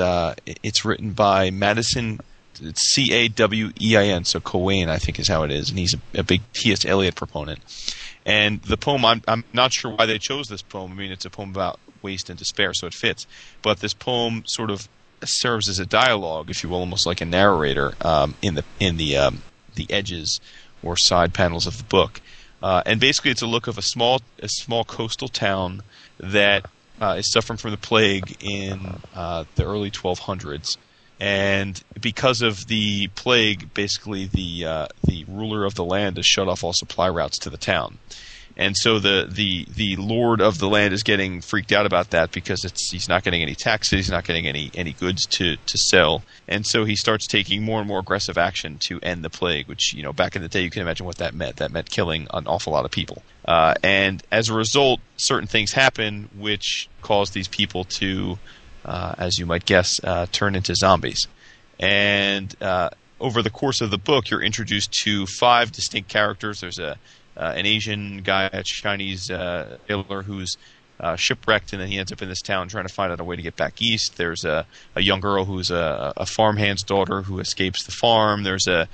written by Madison... It's Cawein, so Cowain, I think, is how it is. And he's a big T.S. Eliot proponent. And the poem, I'm not sure why they chose this poem. I mean, it's a poem about waste and despair, so it fits. But this poem sort of serves as a dialogue, if you will, almost like a narrator in the edges or side panels of the book. And basically, it's a look of a small coastal town that is suffering from the plague in the early 1200s. And because of the plague, basically the ruler of the land has shut off all supply routes to the town, and so the lord of the land is getting freaked out about that because he's not getting any taxes, he's not getting any goods to sell, and so he starts taking more and more aggressive action to end the plague. Which back in the day, you can imagine what that meant. That meant killing an awful lot of people, and as a result, certain things happen which cause these people to. As you might guess, turn into zombies. And over the course of the book, you're introduced to five distinct characters. There's an Asian guy, a Chinese sailor who's shipwrecked, and then he ends up in this town trying to find out a way to get back east. There's a young girl who's a farmhand's daughter who escapes the farm. There's a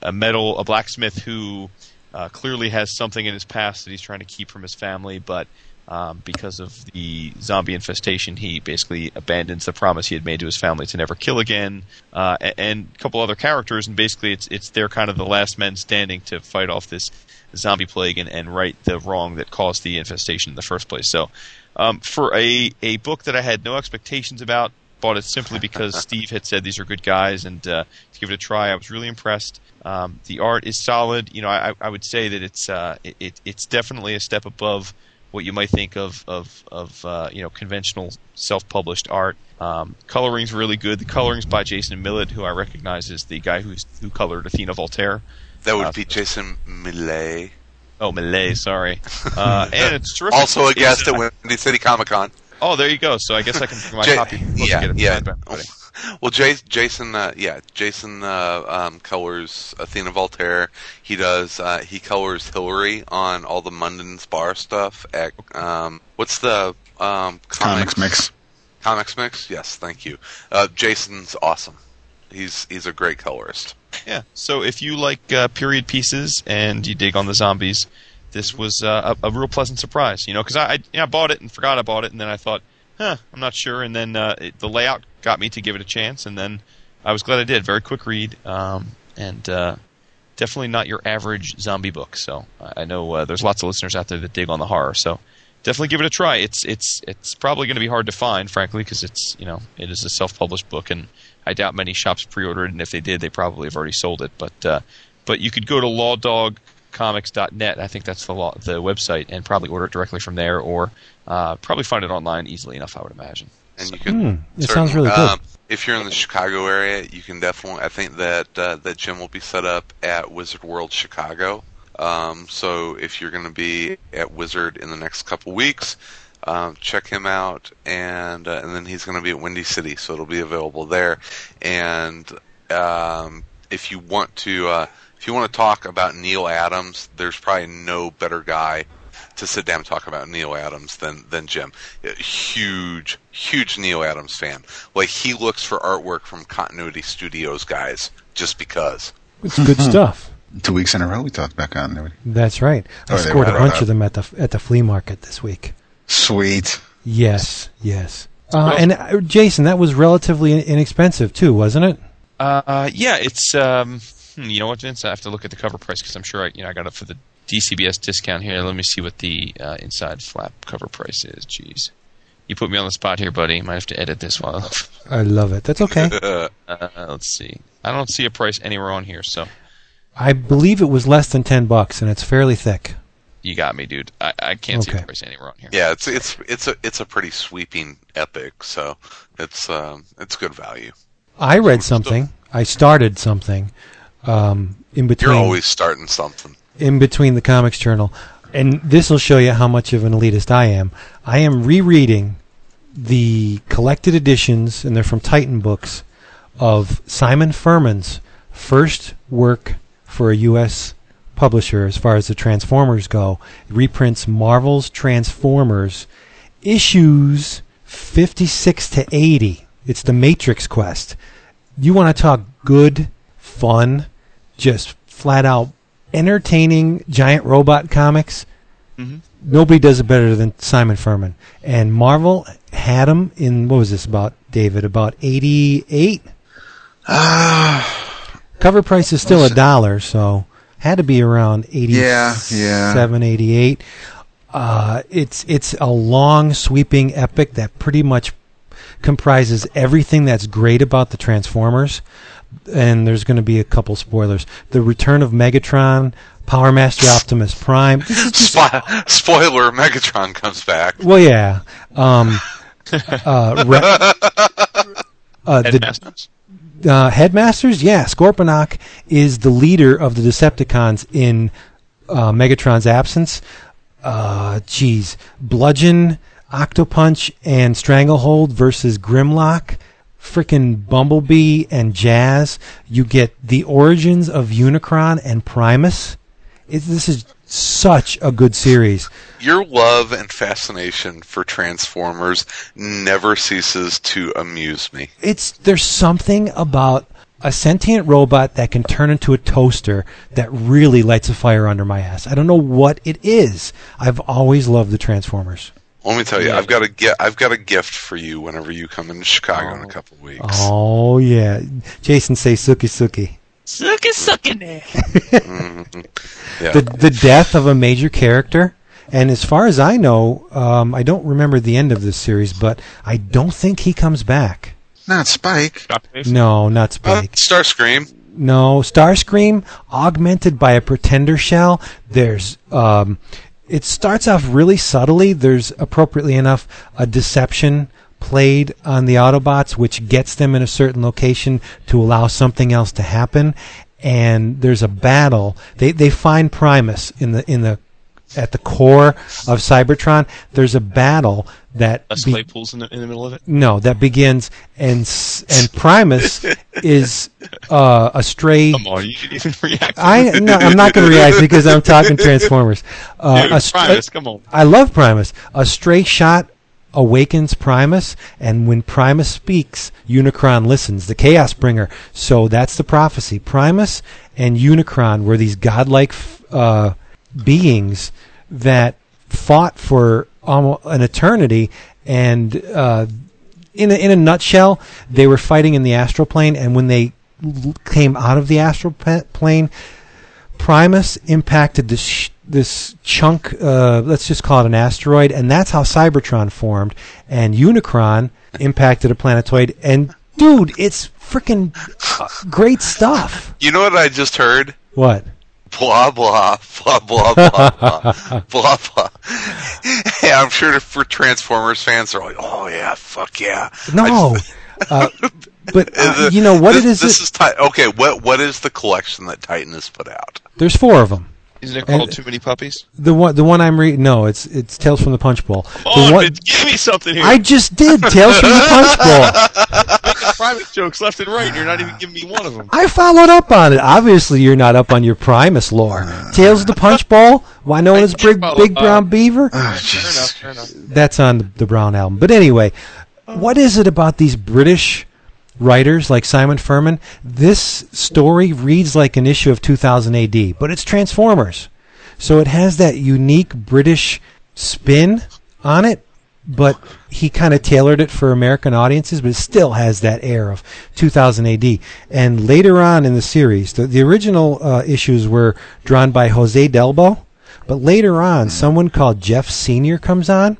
blacksmith who clearly has something in his past that he's trying to keep from his family, but... because of the zombie infestation, he basically abandons the promise he had made to his family to never kill again, and a couple other characters. And basically, it's they're kind of the last men standing to fight off this zombie plague and right the wrong that caused the infestation in the first place. So, for a book that I had no expectations about, bought it simply because Steve had said these are good guys, and to give it a try, I was really impressed. The art is solid. I would say that it's definitely a step above. What you might think of conventional self-published art. Coloring's really good. The coloring's by Jason Millet, who I recognize as the guy who colored Athena Voltaire. That would be Jason Millet. Oh, Millet, sorry. And it's terrific. Also a guest at Windy City Comic-Con. Oh, there you go. So I guess I can bring my copy. Well, Jason colors Athena Voltaire. He does. He colors Hilary on all the Munden's Bar stuff. At what's the Comics Mix? Comics Mix. Yes, thank you. Jason's awesome. He's a great colorist. Yeah. So if you like period pieces and you dig on the zombies, this was a real pleasant surprise, you know, because I bought it and forgot I bought it, and then I thought, I'm not sure, and then the layout got me to give it a chance, and then I was glad I did. Very quick read, and definitely not your average zombie book, so I know there's lots of listeners out there that dig on the horror, so definitely give it a try. It's probably going to be hard to find, frankly, because it's, you know, it is a self-published book, and I doubt many shops pre-ordered it, and if they did, they probably have already sold it, but you could go to lawdogcomics.net, I think that's the website, and probably order it directly from there, or probably find it online easily enough, I would imagine. And so, you can it sounds really good. If you're in the Chicago area, you can definitely, I think that Jim will be set up at Wizard World Chicago. So if you're going to be at Wizard in the next couple weeks, check him out, and then he's going to be at Windy City, so it'll be available there. And if you want to talk about Neil Adams, there's probably no better guy to sit down and talk about Neil Adams than Jim. Huge Neil Adams fan. Like, he looks for artwork from Continuity Studios guys just because. It's good stuff. 2 weeks in a row we talked about Continuity. That's right. I scored a bunch of them at the flea market this week. Sweet. Yes. And Jason, that was relatively inexpensive too, wasn't it? Yeah, it's you know what, Vince? I have to look at the cover price because I'm sure I got it for the DCBS discount here. Let me see what the inside flap cover price is. Jeez. You put me on the spot here, buddy. Might have to edit this one. I love it. That's okay. Let's see. I don't see a price anywhere on here, so. I believe it was less than $10, and it's fairly thick. You got me, dude. I can't see a price anywhere on here. Yeah, it's a pretty sweeping epic, so it's good value. I read something. I started something. In between. You're always starting something. In between the Comics Journal. And this will show you how much of an elitist I am. I am rereading the collected editions, and they're from Titan Books, of Simon Furman's first work for a U.S. publisher as far as the Transformers go. It reprints Marvel's Transformers, issues 56 to 80. It's the Matrix Quest. You want to talk good, fun, just flat-out entertaining giant robot comics. Mm-hmm. Nobody does it better than Simon Furman. And Marvel had him in, what was this about, David? About 88? Cover price is still $1, so had to be around 87, 88. It's a long, sweeping epic that pretty much comprises everything that's great about the Transformers. And there's going to be a couple spoilers. The Return of Megatron, Power Master Optimus Prime. Spoiler, Megatron comes back. Well, yeah. Headmasters? Headmasters, yeah. Scorponok is the leader of the Decepticons in Megatron's absence. Bludgeon, Octopunch, and Stranglehold versus Grimlock. Frickin' Bumblebee and Jazz. You get the origins of Unicron and Primus. This is such a good series. Your love and fascination for Transformers never ceases to amuse me. There's something about a sentient robot that can turn into a toaster that really lights a fire under my ass. I don't know what it is. I've always loved the Transformers. Let me tell you, I've got a gift for you whenever you come into Chicago in a couple of weeks. Oh yeah, Jason, say suki suki Nick. Mm-hmm. Yeah. The death of a major character, and as far as I know, I don't remember the end of this series, but I don't think he comes back. Not Spike. No, not Spike. Starscream. No, Starscream augmented by a pretender shell. There's It starts off really subtly. There's, appropriately enough, a deception played on the Autobots, which gets them in a certain location to allow something else to happen. And there's a battle. They find Primus at the core of Cybertron. There's a battle that Claypool's in the middle of it. No, that begins and Primus is a stray. Come on, you should even react. I'm not going to react because I'm talking Transformers. Dude, Primus, come on! I love Primus. A stray shot awakens Primus, and when Primus speaks, Unicron listens, the Chaos Bringer. So that's the prophecy. Primus and Unicron were these godlike beings that fought for almost an eternity, and in a nutshell, they were fighting in the astral plane, and when they came out of the astral plane, Primus impacted this chunk, let's just call it an asteroid, and that's how Cybertron formed, and Unicron impacted a planetoid, and dude, it's freaking great stuff. You know what I just heard? What? Blah, blah, blah, blah, blah, blah, blah, blah. Yeah, I'm sure for Transformers fans, they're like, oh, yeah, fuck yeah. No. You know, what this, it is... Okay, what is the collection that Titan has put out? There's four of them. Isn't it called Too Many Puppies? The one I'm reading... No, it's Tales from the Punch Bowl. Give me something here. I just did Tales from the Punch Bowl. Making Primus jokes left and right, and you're not even giving me one of them. I followed up on it. Obviously, you're not up on your Primus lore. Tales of the Punch Bowl, why known as Big Brown Beaver? Oh, fair enough. That's on the Brown album. But anyway, what is it about these British... writers like Simon Furman? This story reads like an issue of 2000 AD, but it's Transformers. So it has that unique British spin on it, but he kind of tailored it for American audiences, but it still has that air of 2000 AD. And later on in the series, the original issues were drawn by Jose Delbo, but later on, someone called Jeff Sr. comes on,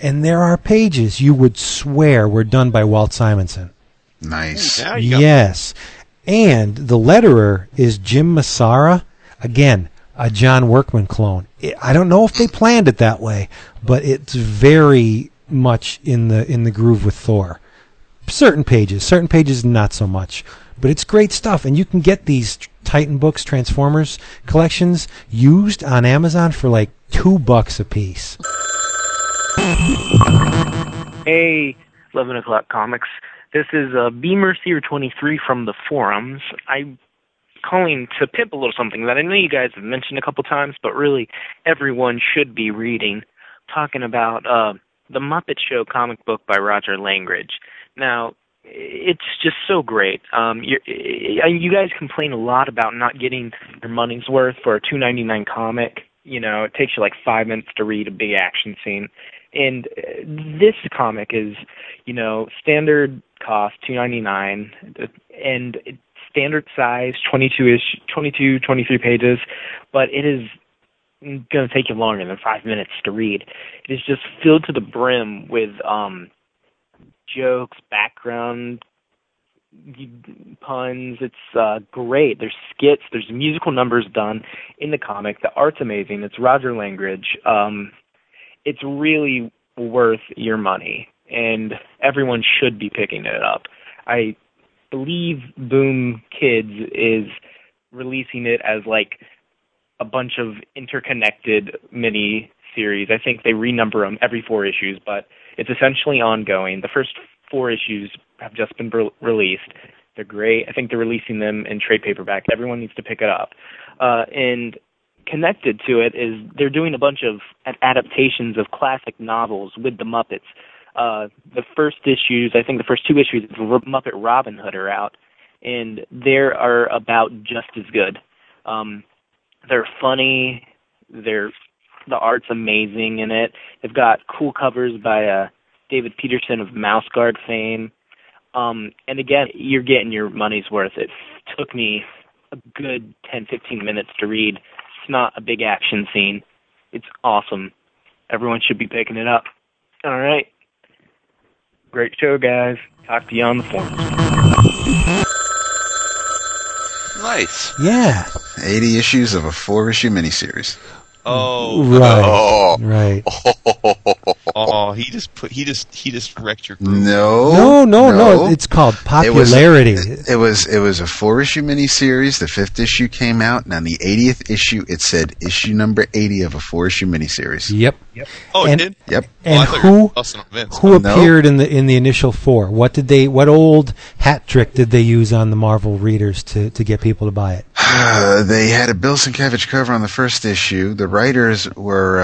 and there are pages you would swear were done by Walt Simonson. Nice. Yes. And the letterer is Jim Massara. Again, a John Workman clone. I don't know if they planned it that way, but it's very much in the groove with Thor. Certain pages not so much. But it's great stuff, and you can get these Titan Books Transformers collections used on Amazon for like $2 a piece. Hey, 11 o'clock comics. This is BMercier23 from the forums. I'm calling to pimp a little something that I know you guys have mentioned a couple times, but really everyone should be reading, talking about The Muppet Show comic book by Roger Langridge. Now, it's just so great. You guys complain a lot about not getting your money's worth for a $2.99 comic. You know, it takes you like 5 minutes to read a big action scene. And this comic is, you know, standard cost $2.99, and standard size 23 pages, but it is going to take you longer than 5 minutes to read. It is just filled to the brim with jokes, background puns. It's great. There's skits. There's musical numbers done in the comic. The art's amazing. It's Roger Langridge. It's really worth your money, and everyone should be picking it up. I believe Boom Kids is releasing it as like a bunch of interconnected mini series. I think they renumber them every 4 issues, but it's essentially ongoing. The first 4 issues have just been released. They're great. I think they're releasing them in trade paperback. Everyone needs to pick it up. And connected to it is they're doing a bunch of adaptations of classic novels with the Muppets. The first issues, I think the first 2 issues of Muppet Robin Hood are out, and they are about just as good. They're funny. The art's amazing in it. They've got cool covers by David Peterson of Mouse Guard fame. And again, you're getting your money's worth. It took me a good 10, 15 minutes to read. It's not a big action scene. It's awesome. Everyone should be picking it up. All right. Great show, guys. Talk to you on the forums. Nice. Yeah. 80 issues of a 4-issue miniseries. Oh, right. Oh, right. Oh, he just wrecked your group. No. It's called Popularity. It was a 4-issue miniseries. The 5th issue came out, and on the 80th issue, it said issue number 80 of a 4-issue miniseries. Yep. Oh, it did. Yep. And who appeared in the initial 4? What old hat trick did they use on the Marvel readers to get people to buy it? They had a Bill Sienkiewicz cover on the first issue. The writers were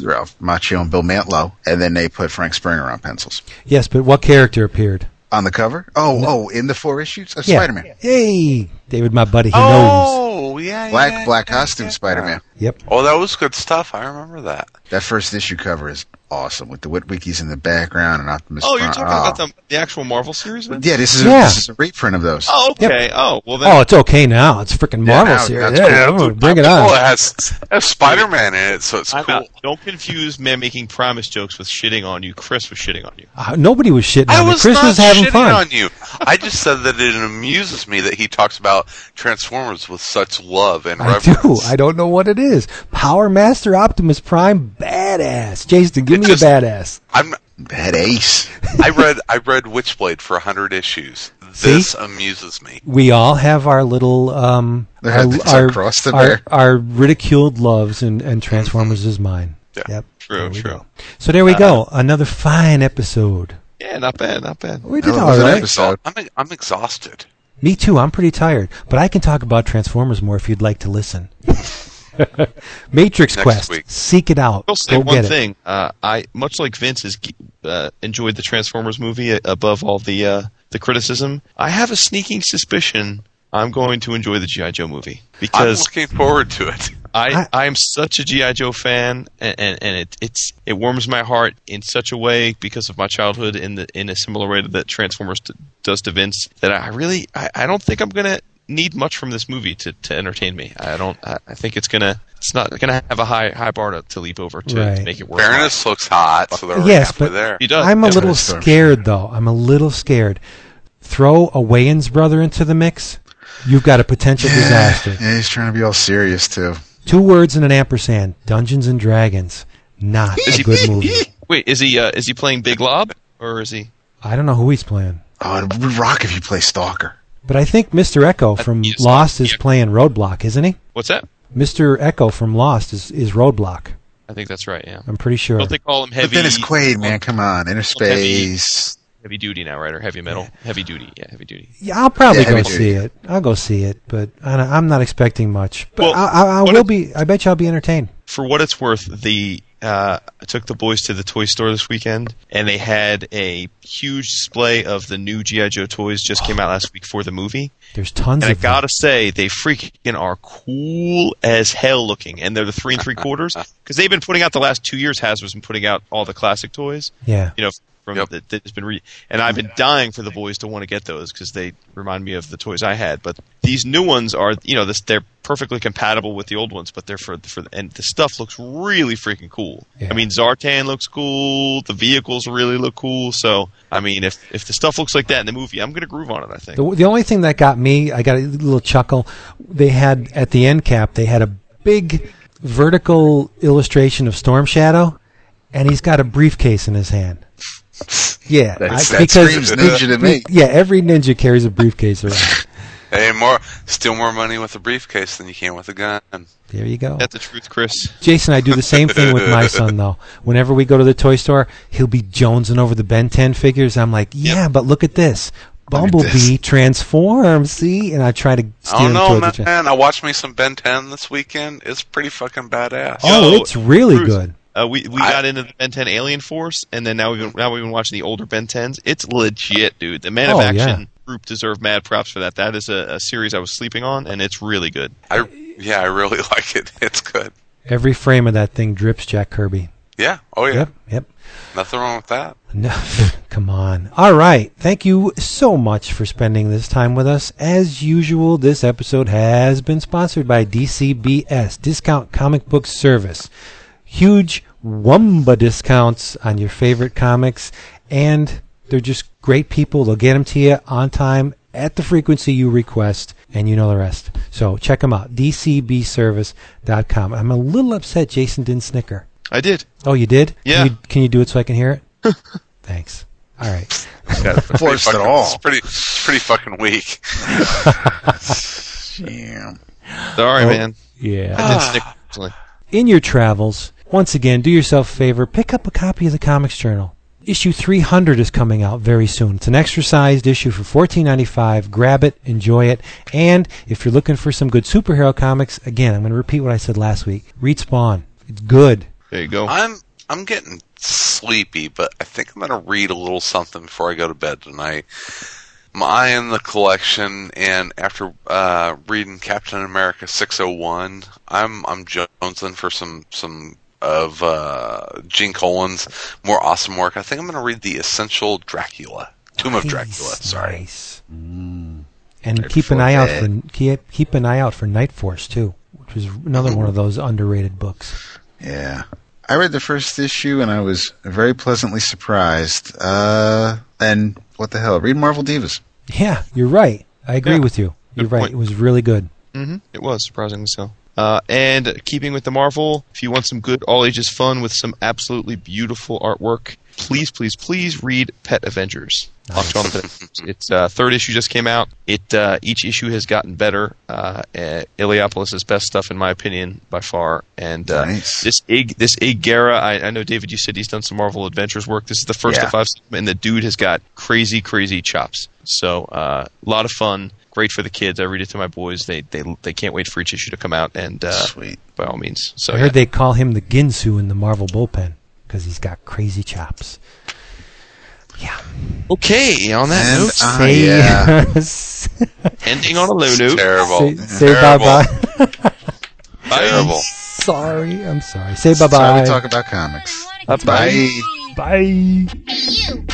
Ralph Macchio and Bill Mantlo, and then they put Frank Springer on pencils. Yes, but what character appeared? On the cover? Oh, in the 4 issues of Spider-Man. Yeah. Hey, David, my buddy, he knows. Oh, yeah, Black costume Spider-Man. Yep. Oh, that was good stuff. I remember that. That first issue cover is awesome with the Witwikis in the background and Optimus. Oh, you're talking about the actual Marvel series? Then? Yeah, this is a reprint of those. Oh, okay. Yep. Oh, well then. Oh, it's okay now. It's freaking Marvel series. Yeah, cool. Bring it on. Well, it has Spider-Man in it, so it's cool. Don't confuse man making promise jokes with shitting on you. Chris was shitting on you. Nobody was shitting on you. Chris was having fun. On you. I just said that it amuses me that he talks about Transformers with such love and reverence. I don't know what it is. Power Master Optimus Prime, badass. Jason, give me a badass. I'm badass. I read Witchblade for 100 issues. This amuses me. We all have our little our ridiculed loves, and Transformers is mine. Yeah. Yep. True. So there we go. Another fine episode. Yeah, not bad. We did all right. I'm exhausted. Me too. I'm pretty tired, but I can talk about Transformers more if you'd like to listen. Matrix Next Quest. Week. Seek it out. I'll say one thing. I much like Vince has enjoyed the Transformers movie above all the criticism. I have a sneaking suspicion I'm going to enjoy the G.I. Joe movie because I'm looking forward to it. I am such a G.I. Joe fan, and it warms my heart in such a way because of my childhood in a similar way that Transformers does to Vince that I don't think I'm gonna need much from this movie to entertain me. I think it's not gonna have a high bar to leap over to make it work. Baroness looks hot, so but there. He does. I'm a little scared though. I'm a little scared. Throw a Wayans brother into the mix, you've got a potential disaster. Yeah, he's trying to be all serious too. 2 words and an ampersand. Dungeons and Dragons. Not a good movie. Wait, is he playing Big Lob or is he? I don't know who he's playing. Oh, it would rock if he plays Stalker. But I think Mr. Echo from Lost is playing Roadblock, isn't he? What's that? Mr. Echo from Lost is Roadblock. I think that's right, yeah. I'm pretty sure. Don't they call him Heavy... But Dennis Quaid, man, come on. Inner Space... Heavy duty now, right? Or heavy metal? Yeah. Heavy duty. Yeah, I'll probably go see it. I'll go see it, but I'm not expecting much. But well, I bet you I'll be entertained. For what it's worth, I took the boys to the toy store this weekend, and they had a huge display of the new G.I. Joe toys just came out last week for the movie. There's tons of them. And I gotta say, they freaking are cool as hell looking, and they're the 3 3/4, because they've been putting out the last 2 years, Hasbro's been putting out all the classic toys. Yeah. You know, from and I've been dying for the boys to want to get those because they remind me of the toys I had. But these new ones are, you know, they're perfectly compatible with the old ones, but they're and the stuff looks really freaking cool. Yeah. I mean, Zartan looks cool. The vehicles really look cool. So, I mean, if the stuff looks like that in the movie, I'm gonna groove on it. I think the only thing that got me, I got a little chuckle. They had at the end cap, they had a big vertical illustration of Storm Shadow, and he's got a briefcase in his hand. Yeah, because screams ninja to me. Yeah, every ninja carries a briefcase around. Hey, steal more money with a briefcase than you can with a gun. There you go. That's the truth, Chris. Jason, I do the same thing with my son, though. Whenever we go to the toy store, he'll be jonesing over the Ben 10 figures. I'm like, but look at this. Bumblebee transforms, see? And I try to steer him toward the trend. I watched me some Ben 10 this weekend. It's pretty fucking badass. Oh, it's really good. We got into the Ben 10 Alien Force, and then now we've been watching the older Ben 10s. It's legit, dude. The Man of Action group deserve mad props for that. That is a series I was sleeping on, and it's really good. I really like it. It's good. Every frame of that thing drips Jack Kirby. Yeah. Oh, yeah. Yep. Nothing wrong with that. No, come on. All right. Thank you so much for spending this time with us. As usual, this episode has been sponsored by DCBS, Discount Comic Book Service. Huge Wumba discounts on your favorite comics, and they're just great people. They'll get them to you on time at the frequency you request, and you know the rest. So check them out, dcbservice.com. I'm a little upset Jason didn't snicker. I did. Oh, you did? Yeah. Can you do it so I can hear it? Thanks. All right. Forced at all. It's pretty fucking weak. Damn. Sorry, man. Yeah. I didn't snicker, actually. In your travels, once again, do yourself a favor. Pick up a copy of the Comics Journal. Issue 300 is coming out very soon. It's an extra-sized issue for $14.95. Grab it, enjoy it, and if you're looking for some good superhero comics, again, I'm going to repeat what I said last week. Read Spawn. It's good. There you go. I'm getting sleepy, but I think I'm going to read a little something before I go to bed tonight. I'm eyeing the collection, and after reading Captain America 601, I'm jonesing for some of Gene Colan's more awesome work. I think I'm going to read The Essential Dracula, Tomb of Dracula. Nice. Mm. And right keep an eye out for Night Force too, which is another one of those underrated books. Yeah. I read the first issue and I was very pleasantly surprised. And what the hell? Read Marvel Divas. Yeah, you're right. I agree with you. You're right. Point. It was really good. Mm-hmm. It was, surprisingly so. And keeping with the Marvel, if you want some good all-ages fun with some absolutely beautiful artwork, please read Pet Avengers. Its third issue just came out. Each issue has gotten better. Iliopolis is best stuff, in my opinion, by far. And nice. This Ig Guerra, I know, David, you said he's done some Marvel Adventures work. This is the first of 5, and the dude has got crazy, crazy chops. So a lot of fun. Great for the kids. I read it to my boys. They can't wait for each issue to come out. And sweet, by all means. So I heard they call him the Ginsu in the Marvel bullpen because he's got crazy chops. Yeah. Okay. On that note, ending on a low note. Terrible. Say bye bye. Terrible. I'm sorry. Say bye bye. That's how we talk about comics. Bye. Bye.